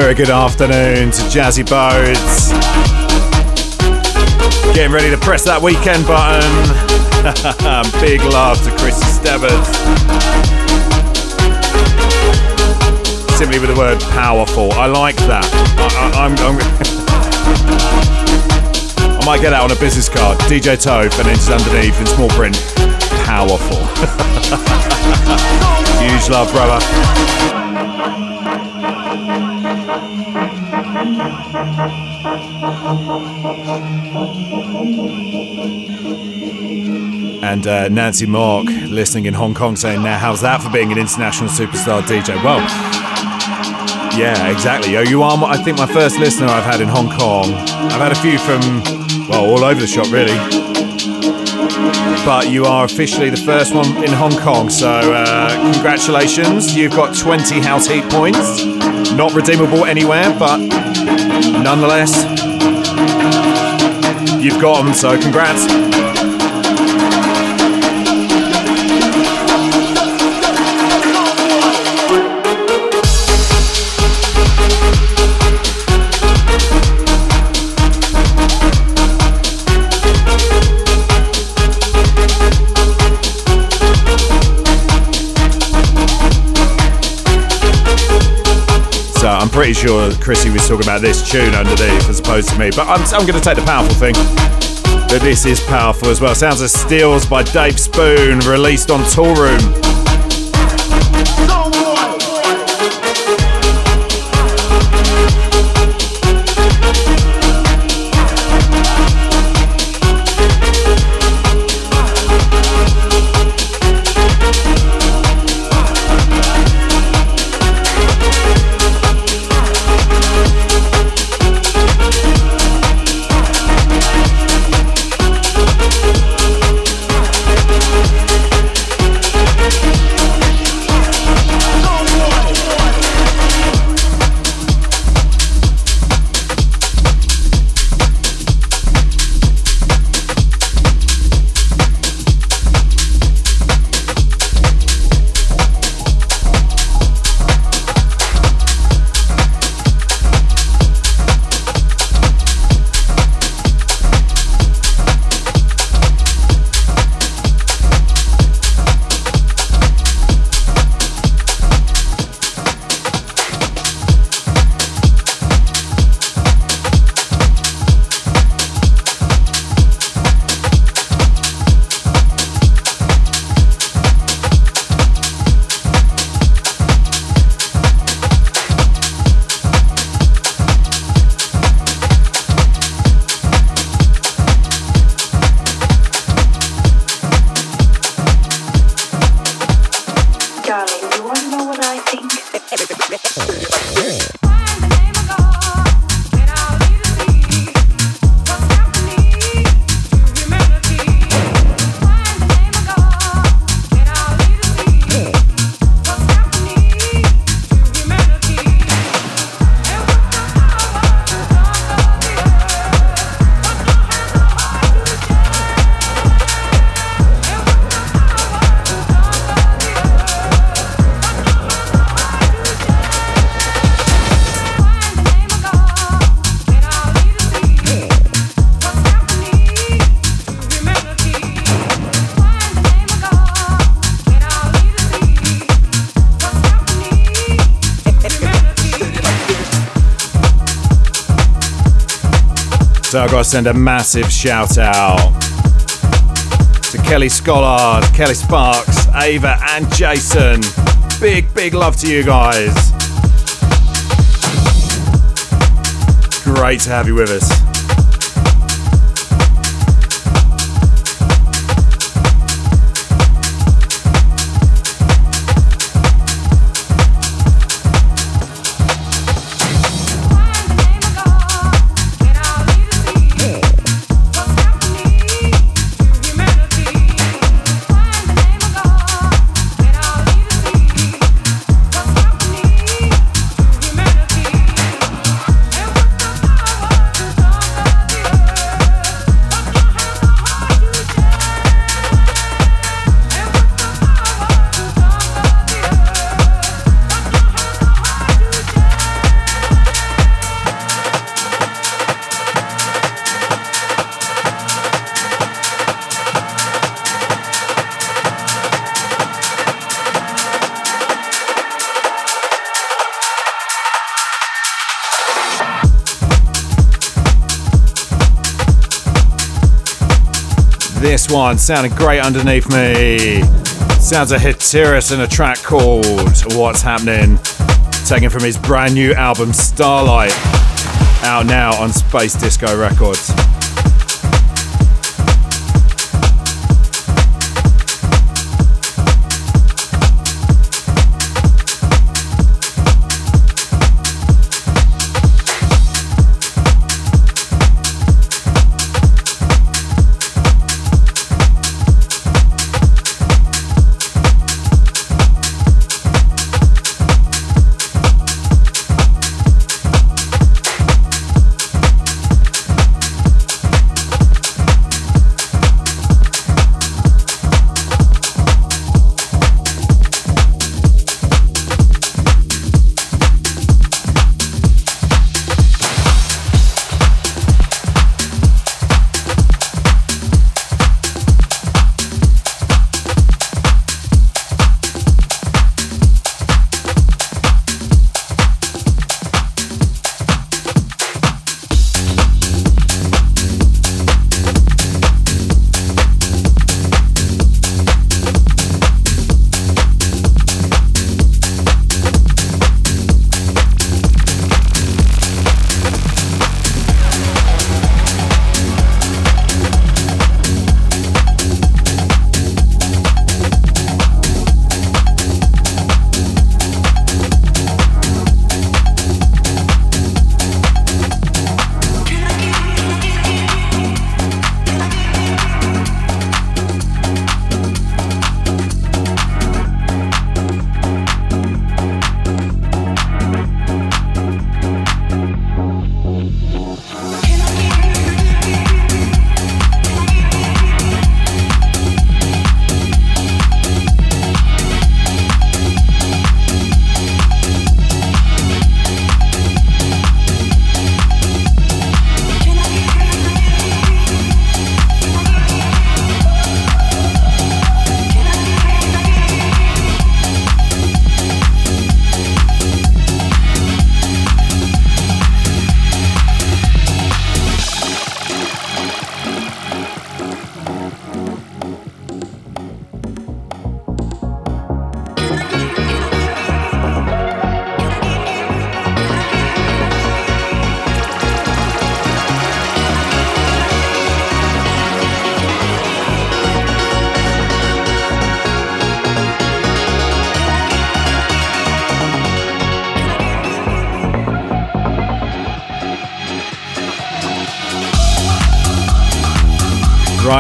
Very good afternoon to Jazzy Bodes. Getting ready to press that weekend button. Big love to Chrissy Stebbins. Simply with the word powerful. I like that. I might get out on a business card. DJ Toaf and it's underneath in small print. Powerful. Huge love, brother. And Nancy Mark listening in Hong Kong saying, now how's that for being an international superstar DJ? Well, yeah, exactly. You are, I think, my first listener I've had in Hong Kong. I've had a few from, well, all over the shop, really. But you are officially the first one in Hong Kong, so congratulations. You've got 20 house heat points. Not redeemable anywhere, but nonetheless, you've got them, so congrats. I'm pretty sure Chrissy was talking about this tune underneath as opposed to me, but I'm going to take the powerful thing. But this is powerful as well. Sounds of Steals by Dave Spoon, released on Tool Room. So I've got to send a massive shout out to Kelly Scollard, Kelly Sparks, Ava and Jason. Big, big love to you guys. Great to have you with us. this one. Sounded great underneath me. Sounds a Hitiris in a track called What's Happening, taken from his brand new album Starlight, out now on Space Disco Records.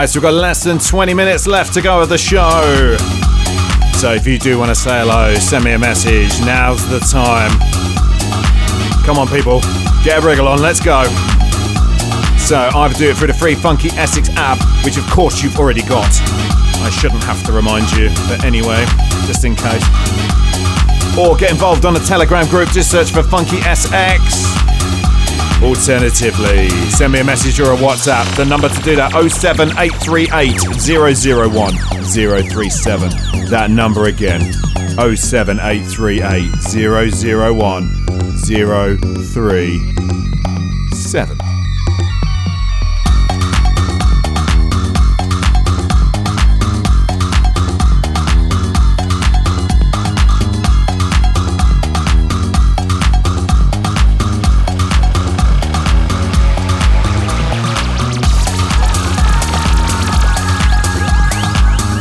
So we've got less than 20 minutes left to go of the show. So if you do want to say hello, send me a message. Now's the time. Come on, people. Get a wriggle on. Let's go. So either do it through the free FunkySX app, which of course you've already got. I shouldn't have to remind you, but anyway, just in case. Or get involved on the Telegram group. Just search for FunkySX. Alternatively, send me a message or a WhatsApp. The number to do that, 07838 001 037. That number again, 07838 001 037.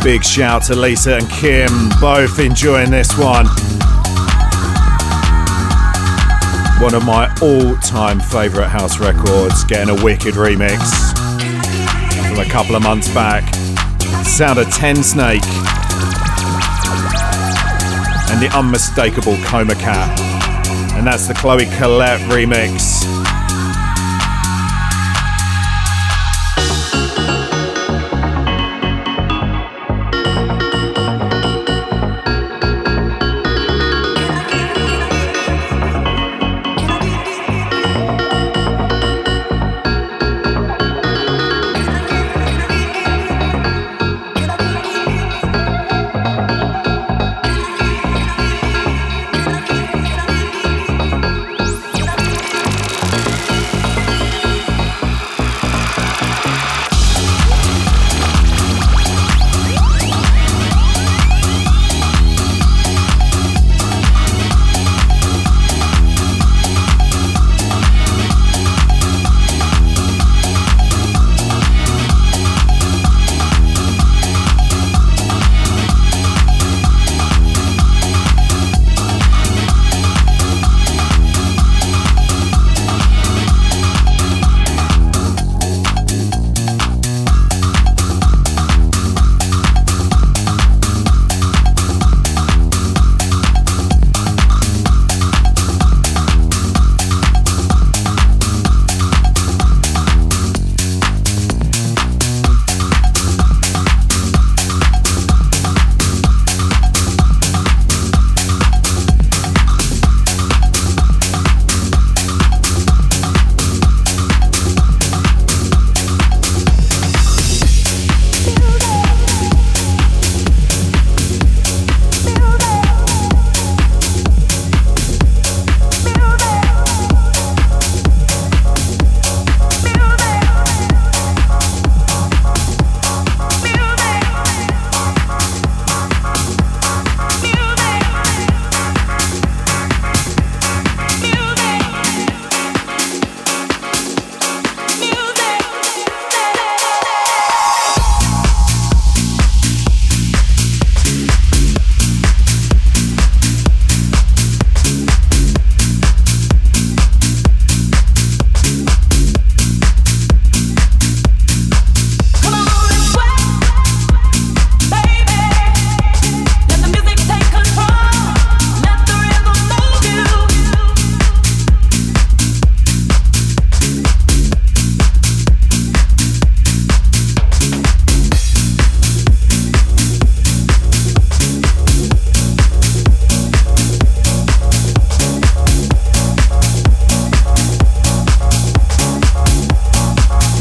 Big shout to Lisa and Kim, both enjoying this one. One of my all-time favourite house records, getting a wicked remix from a couple of months back. Sound of Ten Snake and the unmistakable Coma Cat. And that's the Chloe Collette remix.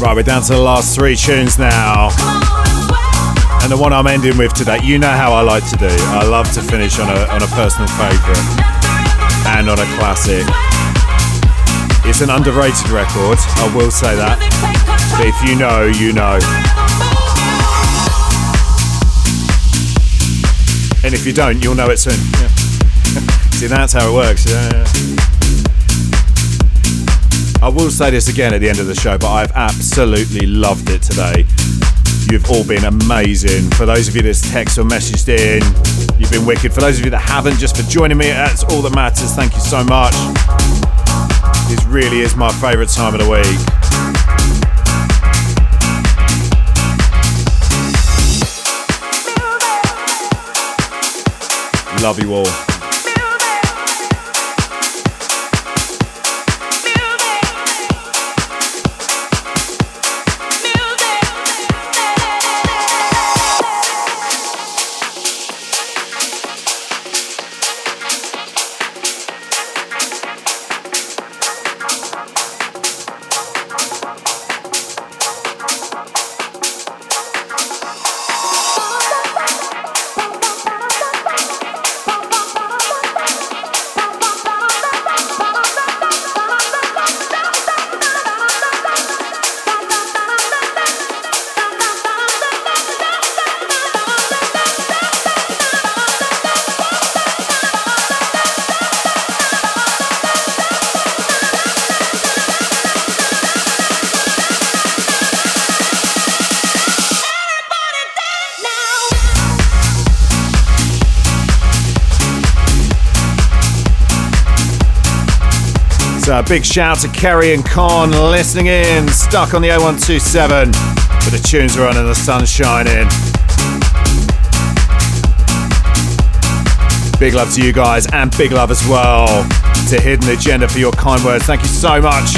Right, we're down to the last three tunes now. And the one I'm ending with today, you know how I like to do. I love to finish on a personal favourite and on a classic. It's an underrated record, I will say that. But if you know, you know. And if you don't, you'll know it soon. Yeah. See, that's how it works. Yeah. I will say this again at the end of the show, but I've absolutely loved it today. You've all been amazing. For those of you that's text or messaged in, you've been wicked. For those of you that haven't, just for joining me, that's all that matters. Thank you so much. This really is my favourite time of the week. Love you all. A big shout to Kerry and Con listening in, stuck on the 0127, but the tunes are on and the sun's shining. Big love to you guys, and big love as well to Hidden Agenda for your kind words. Thank you so much.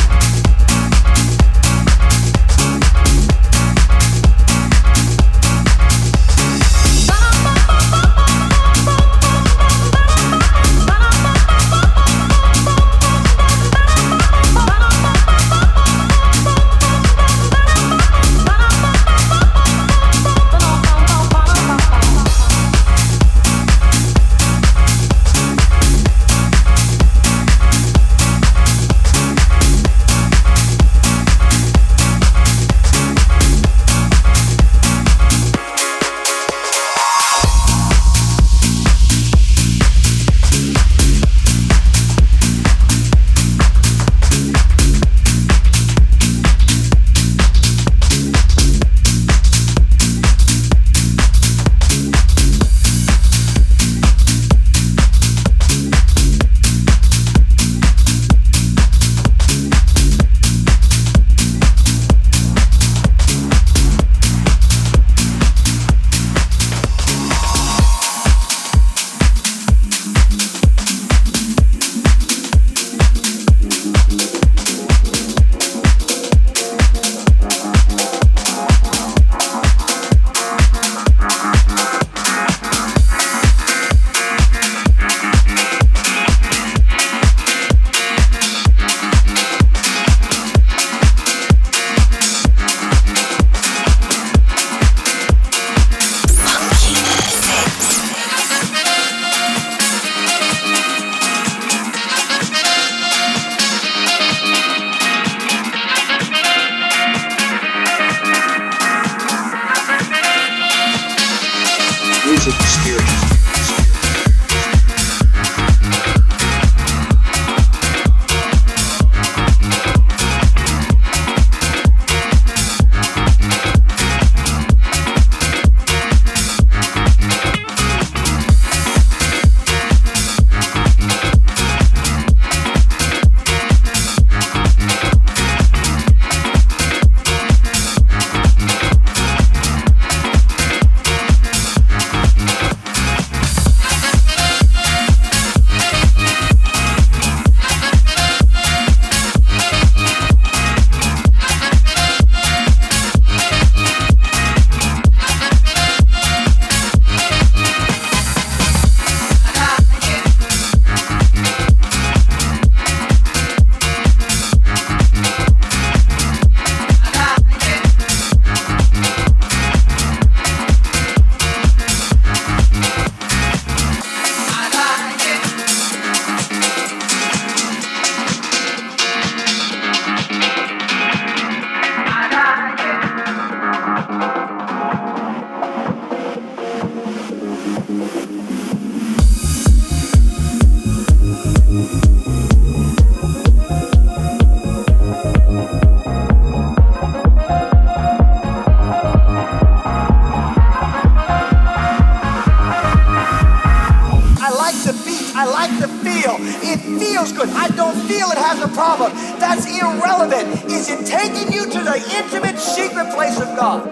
problem. That's irrelevant. Is it taking you to the intimate secret place of God?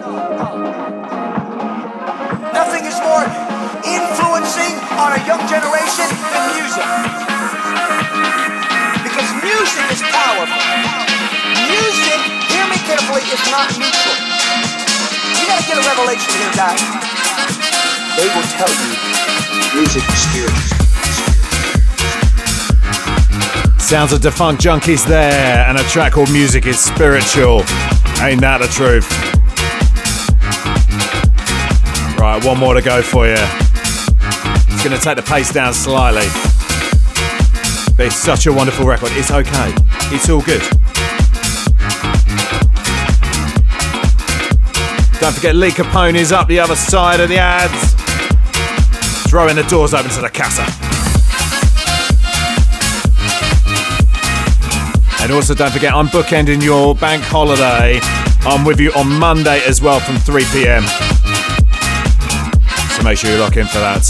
Nothing is more influencing on a young generation than music. Because music is powerful. Music, hear me carefully, is not neutral. You gotta get a revelation here, guys. They will tell you music is spiritual. Sounds of Defunct Junkies there, and a track called Music is Spiritual. Ain't that the truth? Right, one more to go for you. It's going to take the pace down slightly. But it's such a wonderful record. It's okay. It's all good. Don't forget Lee Capone is up the other side of the ads. Throwing the doors open to the casa. And also don't forget, I'm bookending your bank holiday. I'm with you on Monday as well from 3 p.m. So make sure you lock in for that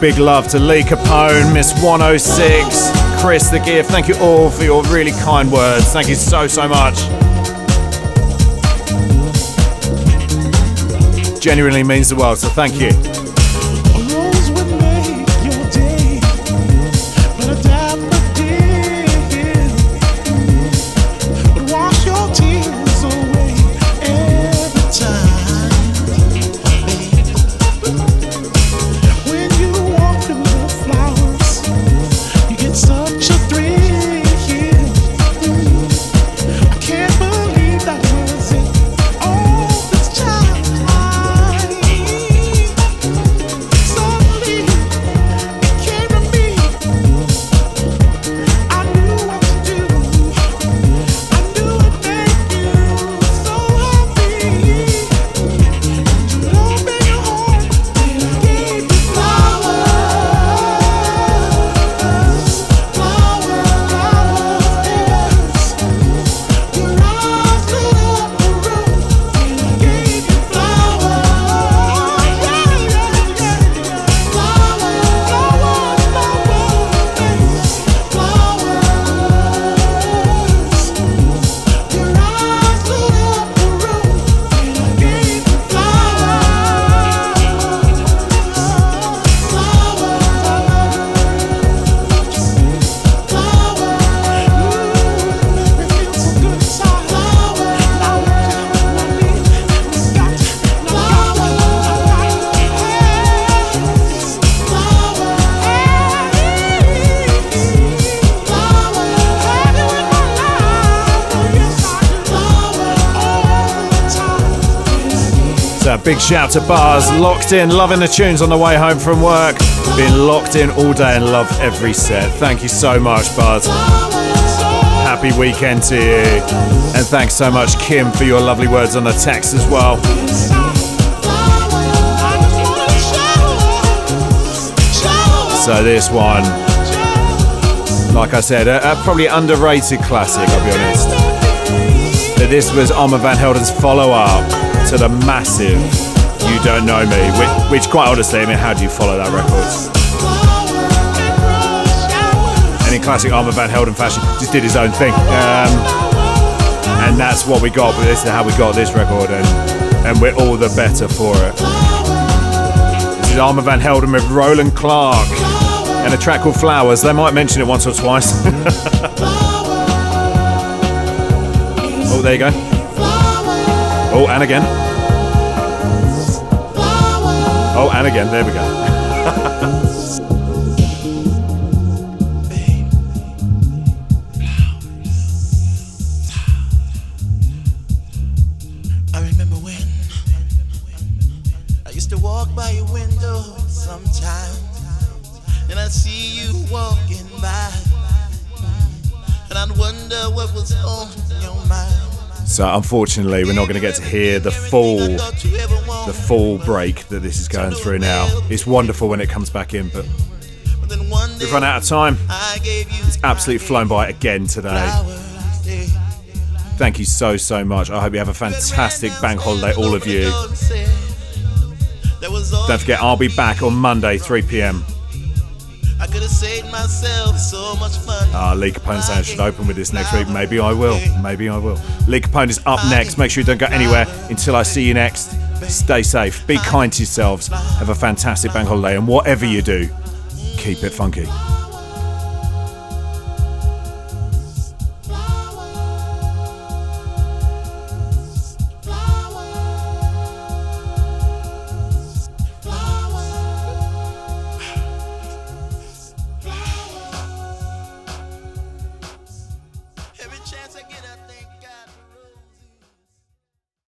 Big love to Lee Capone, Miss 106, Chris the Gift. Thank you all for your really kind words. Thank you so much. Genuinely means the world, so thank you. Big shout to Bars. Locked in, loving the tunes on the way home from work. Been locked in all day and love every set. Thank you so much, Bars. Happy weekend to you. And thanks so much, Kim, for your lovely words on the text as well. So this one, like I said, a probably underrated classic, I'll be honest. But this was Armin van Helden's follow-up to the massive You Don't Know Me, which quite honestly, I mean, how do you follow that record? And in classic Armin van Helden fashion, just did his own thing. And that's what we got, but this is how we got this record, and we're all the better for it. This is Armin van Helden with Roland Clark and a track called Flowers. They might mention it once or twice. Oh, there you go. Oh, and again. Oh, and again. There we go. So unfortunately, we're not going to get to hear the full break that this is going through now. It's wonderful when it comes back in, but we've run out of time. It's absolutely flown by again today. Thank you so, so much. I hope you have a fantastic bank holiday, all of you. Don't forget, I'll be back on Monday, 3 p.m. I could have saved myself so much fun. Lee Capone saying I should open with this next week. Maybe I will. Lee Capone is up next. Make sure you don't go anywhere until I see you next. Stay safe. Be kind to yourselves. Have a fantastic bank holiday. And whatever you do, keep it funky.